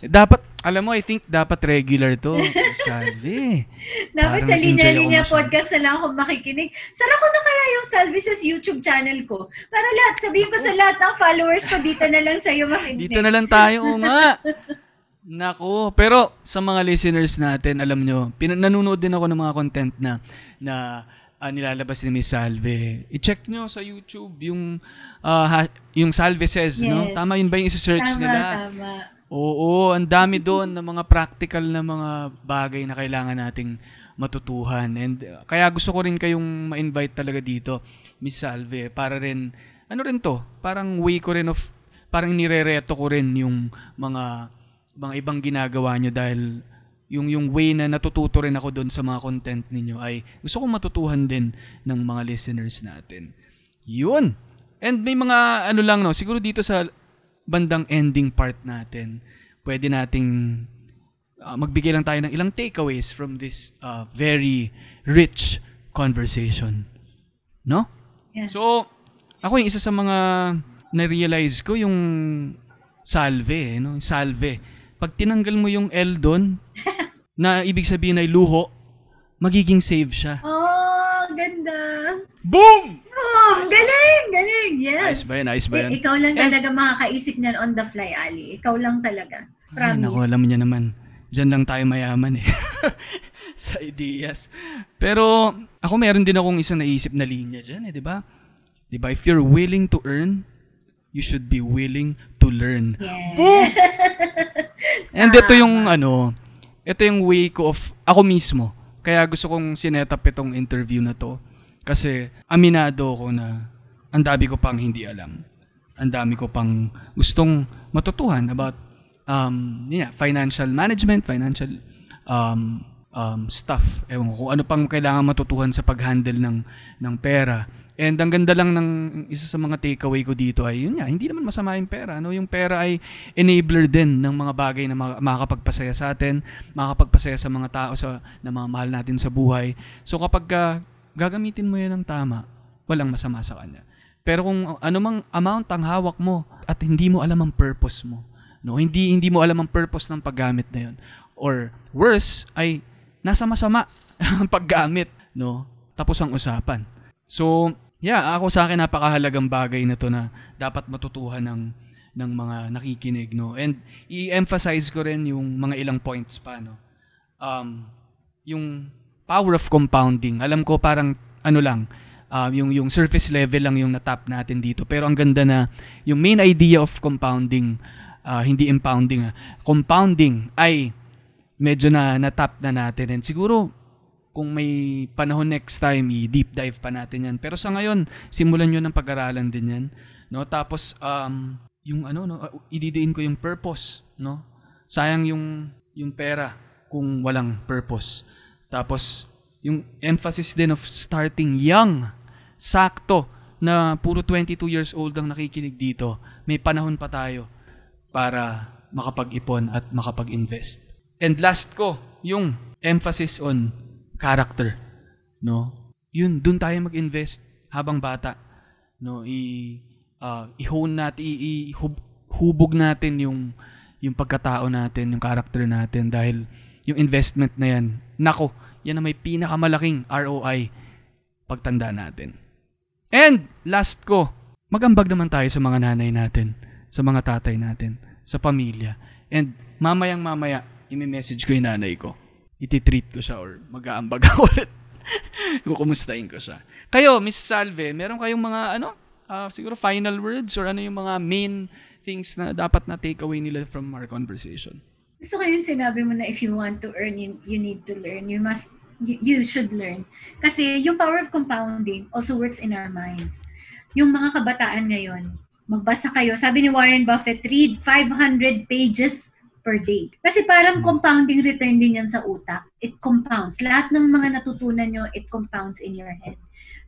Dapat, alam mo, I think dapat regular to. Salve. Dapat sa Linya-Linya Podcast na lang akong makikinig. Sara ko na kaya yung Salve Says YouTube channel ko. Para lahat, sabihin ko sa lahat ng followers ko, dito na lang sa'yo makinig. Dito na lang tayo, o nga. Nako. Pero sa mga listeners natin, alam nyo, pin- nanunood din ako ng mga content na na Uh, nilalabas ni Miss Salve. I-check nyo sa YouTube yung uh, ha- yung Salve Says, yes. no? Tama yun ba yung isa-search tama, nila? Tama. Oo, ang dami doon ng mga practical na mga bagay na kailangan nating matutuhan. And uh, kaya gusto ko rin kayong ma-invite talaga dito, Miss Salve, para rin, ano rin to, parang way ko rin of, parang nirereto ko rin yung mga, mga ibang ginagawa nyo dahil yung yung way na natututo rin ako doon sa mga content ninyo ay gusto kong matutuhan din ng mga listeners natin. Yun! And may mga ano lang, no, siguro dito sa bandang ending part natin, pwede nating uh, magbigay lang tayo ng ilang takeaways from this uh, very rich conversation. No? Yeah. So, ako yung isa sa mga na-realize ko yung salve, eh, no? Salve. Pag tinanggal mo yung L doon, na ibig sabihin ay luho, magiging save siya. Oh, ganda. Boom! Boom! Nice. Galing! Galing! Yes! Nice ba yan? Nice ba yan? Eh, ikaw lang talaga eh, makakaisip niyan on the fly, Ali. Ikaw lang talaga. Promise. Ay, naku, alam niya naman. Diyan lang tayo mayaman eh. Sa ideas. Pero ako meron din akong isang naisip na linya dyan eh, di ba? Di ba? If you're willing to earn, you should be willing to learn. Yeah. Boom! And ito yung ano... Ito yung way ko of ako mismo. Kaya gusto kong sinetap itong interview na to. Kasi aminado ko na ang dami ko pang hindi alam. Ang dami ko pang gustong matutuhan about um, yeah, financial management, financial um, um, stuff. Ewan ko, ano pang kailangan matutuhan sa pag-handle ng, ng pera. And ang ganda lang ng isa sa mga takeaway ko dito ay yun nga, hindi naman masama yung pera. No? Yung pera ay enabler din ng mga bagay na makakapagpasaya sa atin, makakapagpasaya sa mga tao sa, na mga mahal natin sa buhay. So kapag uh, gagamitin mo yan ng tama, walang masama sa kanya. Pero kung anumang amount ang hawak mo at hindi mo alam ang purpose mo, no? hindi, hindi mo alam ang purpose ng paggamit na yun. Or worse, ay nasa masama ang paggamit. No? Tapos ang usapan. So, yeah, ako sa akin napakahalagang bagay na to na dapat matutuhan ng ng mga nakikinig, no. And i-emphasize ko rin yung mga ilang points pa, no. Um, yung power of compounding. Alam ko parang ano lang, uh, yung yung surface level lang yung natap natin dito. Pero ang ganda na yung main idea of compounding, uh, hindi impounding. Ha. Compounding ay medyo na natap na natin. And siguro kung may panahon next time, i-deep dive pa natin yan. Pero sa ngayon, simulan nyo ng pag-aralan din yan. No? Tapos, um, yung ano, no? Ididiin ko yung purpose. No? Sayang yung, yung pera kung walang purpose. Tapos, yung emphasis din of starting young. Sakto na puro twenty-two years old ang nakikinig dito. May panahon pa tayo para makapag-ipon at makapag-invest. And last ko, yung emphasis on character, no? Yun, dun tayo mag-invest habang bata, no? I uh, i-hone natin, i-hubog natin yung yung pagkatao natin, yung character natin dahil yung investment na yan, nako, yan ang may pinakamalaking R O I pagtanda natin. And last ko, magambag naman tayo sa mga nanay natin, sa mga tatay natin, sa pamilya. And mamayang mamaya, i-message ko yung nanay ko. Ititreat ko siya or mag-aambag ulit. Kukumustahin ko siya. Kayo, Miss Salve, meron kayong mga ano, uh, siguro final words or ano yung mga main things na dapat na take away nila from our conversation? Gusto ko yun sinabi mo na if you want to earn, you, you need to learn. You must, you, you should learn. Kasi yung power of compounding also works in our minds. Yung mga kabataan ngayon, magbasa kayo. Sabi ni Warren Buffett, read five hundred pages per day. Kasi parang compounding return din yan sa utak. It compounds. Lahat ng mga natutunan nyo, it compounds in your head.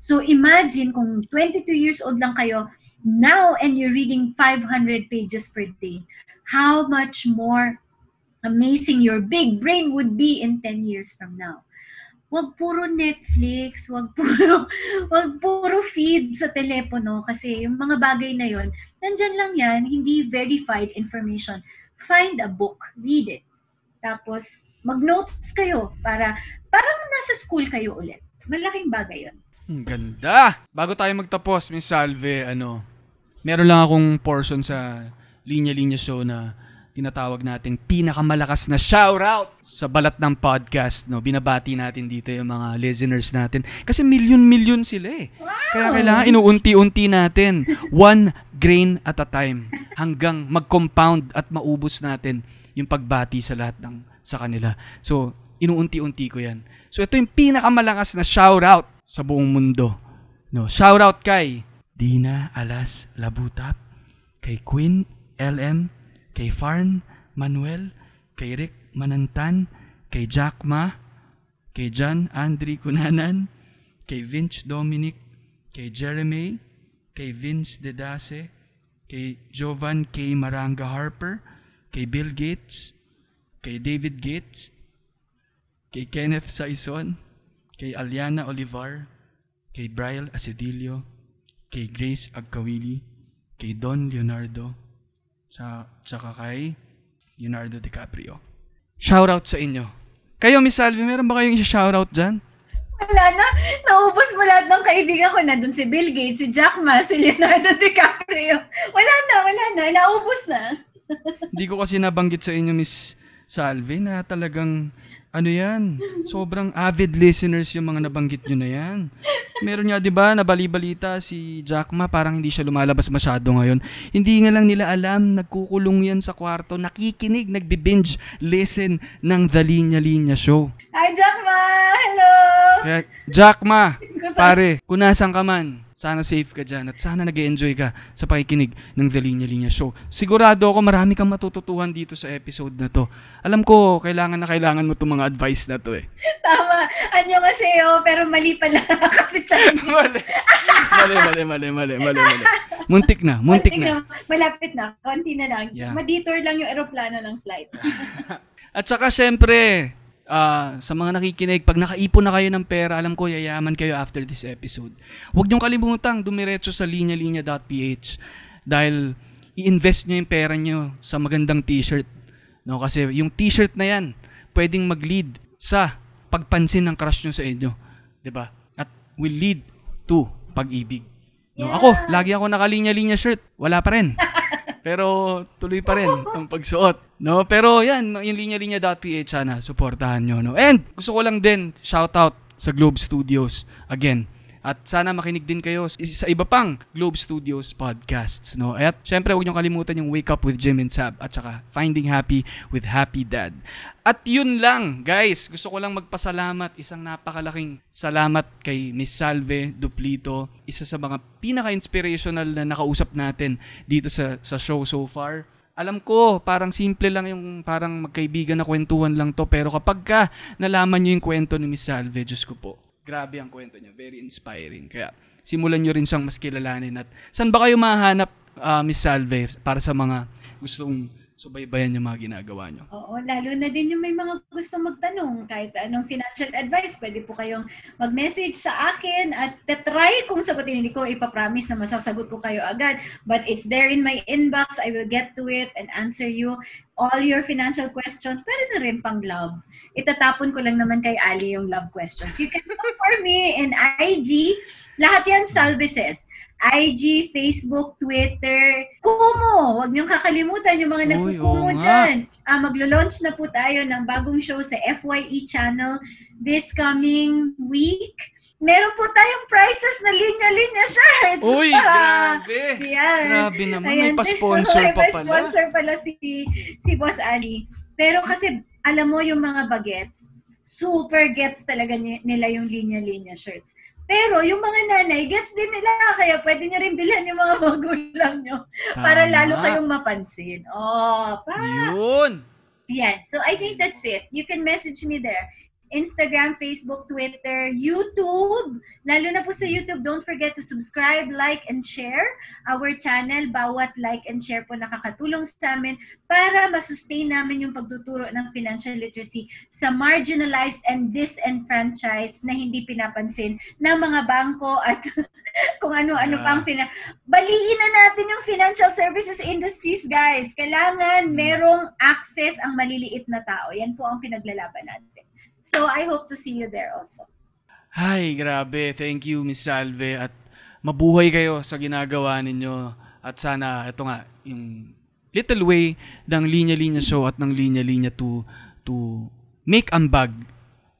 So imagine kung twenty-two years old lang kayo, now and you're reading five hundred pages per day, how much more amazing your big brain would be in ten years from now. Wag puro Netflix, wag puro, wag puro feed sa telepono kasi yung mga bagay na yon, nandyan lang yan, hindi verified information. Find a book, read it. Tapos, mag-notes kayo para parang nasa school kayo ulit. Malaking bagay yun. Ang ganda! Bago tayo magtapos, Miss Salve, ano, meron lang akong portion sa Linya-Linya Show na tinatawag nating pinakamalakas na shoutout sa balat ng podcast. No? Binabati natin dito yung mga listeners natin. Kasi million-million sila eh. Wow! Kaya kailangan inuunti-unti natin. One grain at a time. Hanggang mag-compound at maubos natin yung pagbati sa lahat ng sa kanila. So, inuunti-unti ko yan. So ito yung pinakamalakas na shoutout sa buong mundo. No, shoutout kay Dina Alas Labutap, kay Queen L M, kay Farn Manuel, kay Rick Manantan, kay Jack Ma, kay John Andre Cunanan, kay Vince Dominic, kay Jeremy, kay Vince Dedase, kay Jovan K. Maranga Harper, kay Bill Gates, kay David Gates, kay Kenneth Saison, kay Aliana Olivar, kay Brian Acedillo, kay Grace Agkawili, kay Don Leonardo, sa, tsaka kay Leonardo DiCaprio. Shoutout sa inyo. Kayo, Miss Salve, meron ba kayong isa-shoutout dyan? Wala na. Naubos mo lahat ng kaibigan ko na doon. Si Bill Gates, si Jack Ma, si Leonardo DiCaprio. Wala na, wala na. Naubos na. Hindi ko kasi nabanggit sa inyo, Miss Salve, na talagang... Ano yan? Sobrang avid listeners yung mga nabanggit nyo na yan. Meron nga, di ba, nabali-balita si Jack Ma, parang hindi siya lumalabas masyado ngayon. Hindi nga lang nila alam, nagkukulong yan sa kwarto, nakikinig, nagbibinge, listen ng The Linya Linya Show. Hi, Jack Ma! Hello! Kaya, Jack Ma, pare, kung nasan ka man, sana safe ka dyan at sana nag-enjoy ka sa pakikinig ng The Linya Linya Show. Sigurado ako marami kang matututuhan dito sa episode na to. Alam ko, kailangan na kailangan mo itong mga advice na to eh. Tama. Anyo kasi oh, pero mali pala kasi Chinese. mali. mali. Mali, mali, mali, mali, mali. Muntik na, muntik, muntik na. na. Malapit na, konti na lang. Yeah. Madetour lang yung aeroplano ng slide. At saka syempre, Uh, sa mga nakikinig, pag nakaipon na kayo ng pera, alam ko yayaman kayo after this episode. Huwag niyong kalimutang dumiretso sa linya linya dot p h dahil i-invest niyo yung pera niyo sa magandang t-shirt, no? Kasi yung t-shirt na yan pwedeng mag-lead sa pagpansin ng crush niyo sa inyo, diba? At will lead to pag-ibig, no? Yeah. Ako, lagi ako nakalinya-linya shirt, wala pa rin. Pero tuloy pa rin ang pagsuot, no? Pero yan, yung linya linya dot p h, sana suportahan nyo, no? And gusto ko lang din shoutout sa Globe Studios again. At sana makinig din kayo sa iba pang Globe Studios podcasts, no? At syempre, huwag nyo kalimutan yung Wake Up with Jim and Sab at saka Finding Happy with Happy Dad. At yun lang, guys. Gusto ko lang magpasalamat. Isang napakalaking salamat kay Miss Salve Duplito. Isa sa mga pinaka-inspirational na nakausap natin dito sa, sa show so far. Alam ko, parang simple lang yung parang magkaibigan na kwentuhan lang to. Pero kapag ka nalaman nyo yung kwento ni Miss Salve, Diyos ko po, grabe ang kwento niya. Very inspiring. Kaya simulan nyo rin siyang mas kilalanin. At saan ba kayo mahanap, uh, Miss Salve, para sa mga gustong subaybayan yung mga ginagawa nyo? Oo, lalo na din yung may mga gusto magtanong kahit anong financial advice, pwede po kayong mag-message sa akin at tatry kung sagutin. Hindi ko ipapromise na masasagot ko kayo agad, but it's there in my inbox. I will get to it and answer you all your financial questions. Pwede na rin pang love. Itatapon ko lang naman kay Ali yung love questions. You can look for me in I G. Lahat yan, Salve Says. I G, Facebook, Twitter, Kumu. Huwag niyong kakalimutan yung mga nagkukumu dyan. Uh, maglo-launch na po tayo ng bagong show sa F Y E Channel this coming week. Meron po tayong prizes na linya-linya shirts. Uy, grabe. Yan. Grabe naman. Ayan. May pa-sponsor pa pala. May pa-sponsor pala si, si Boss Ali. Pero kasi, alam mo yung mga bagets, super gets talaga nila yung linya-linya shirts. Pero yung mga nanay, gets din nila. Kaya pwede nyo rin bilhan yung mga magulang nyo. Para lalo kayong mapansin. Oh, pa! Yun! Yan. So, I think that's it. You can message me there. Instagram, Facebook, Twitter, YouTube. Lalo na po sa YouTube, don't forget to subscribe, like, and share our channel. Bawat like and share po nakakatulong sa amin para masustain namin yung pagtuturo ng financial literacy sa marginalized and disenfranchised na hindi pinapansin ng mga bangko at kung ano-ano yeah. pang pina... Baliin na natin yung financial services industries, guys. Kailangan merong access ang maliliit na tao. Yan po ang pinaglalaban natin. So, I hope to see you there also. Ay, grabe. Thank you, Miss Salve. At mabuhay kayo sa ginagawa ninyo. At sana, ito nga, yung little way ng Linya Linya Show at ng Linya Linya to, to make ambag,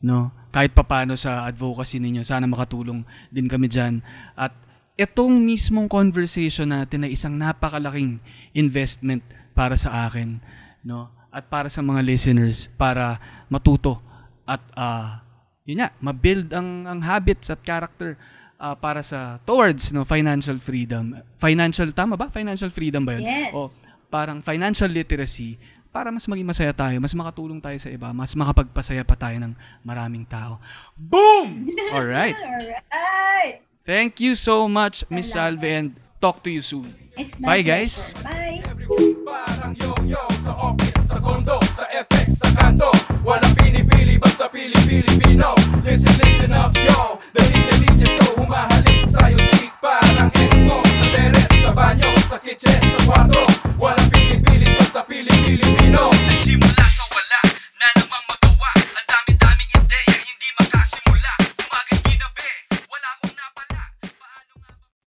no? Kahit papano sa advocacy ninyo. Sana makatulong din kami dyan. At itong mismong conversation natin ay isang napakalaking investment para sa akin, no? At para sa mga listeners, para matuto At uh, yun nga, mabuild ang, ang habits at character uh, para sa towards no financial freedom. Financial, tama ba? Financial freedom ba yun? Yes. O parang financial literacy para mas maging masaya tayo, mas makatulong tayo sa iba, mas makapagpasaya pa tayo ng maraming tao. Boom! Alright. Alright. Thank you so much, Miss Salve, and talk to you soon. Bye, guys. Bye.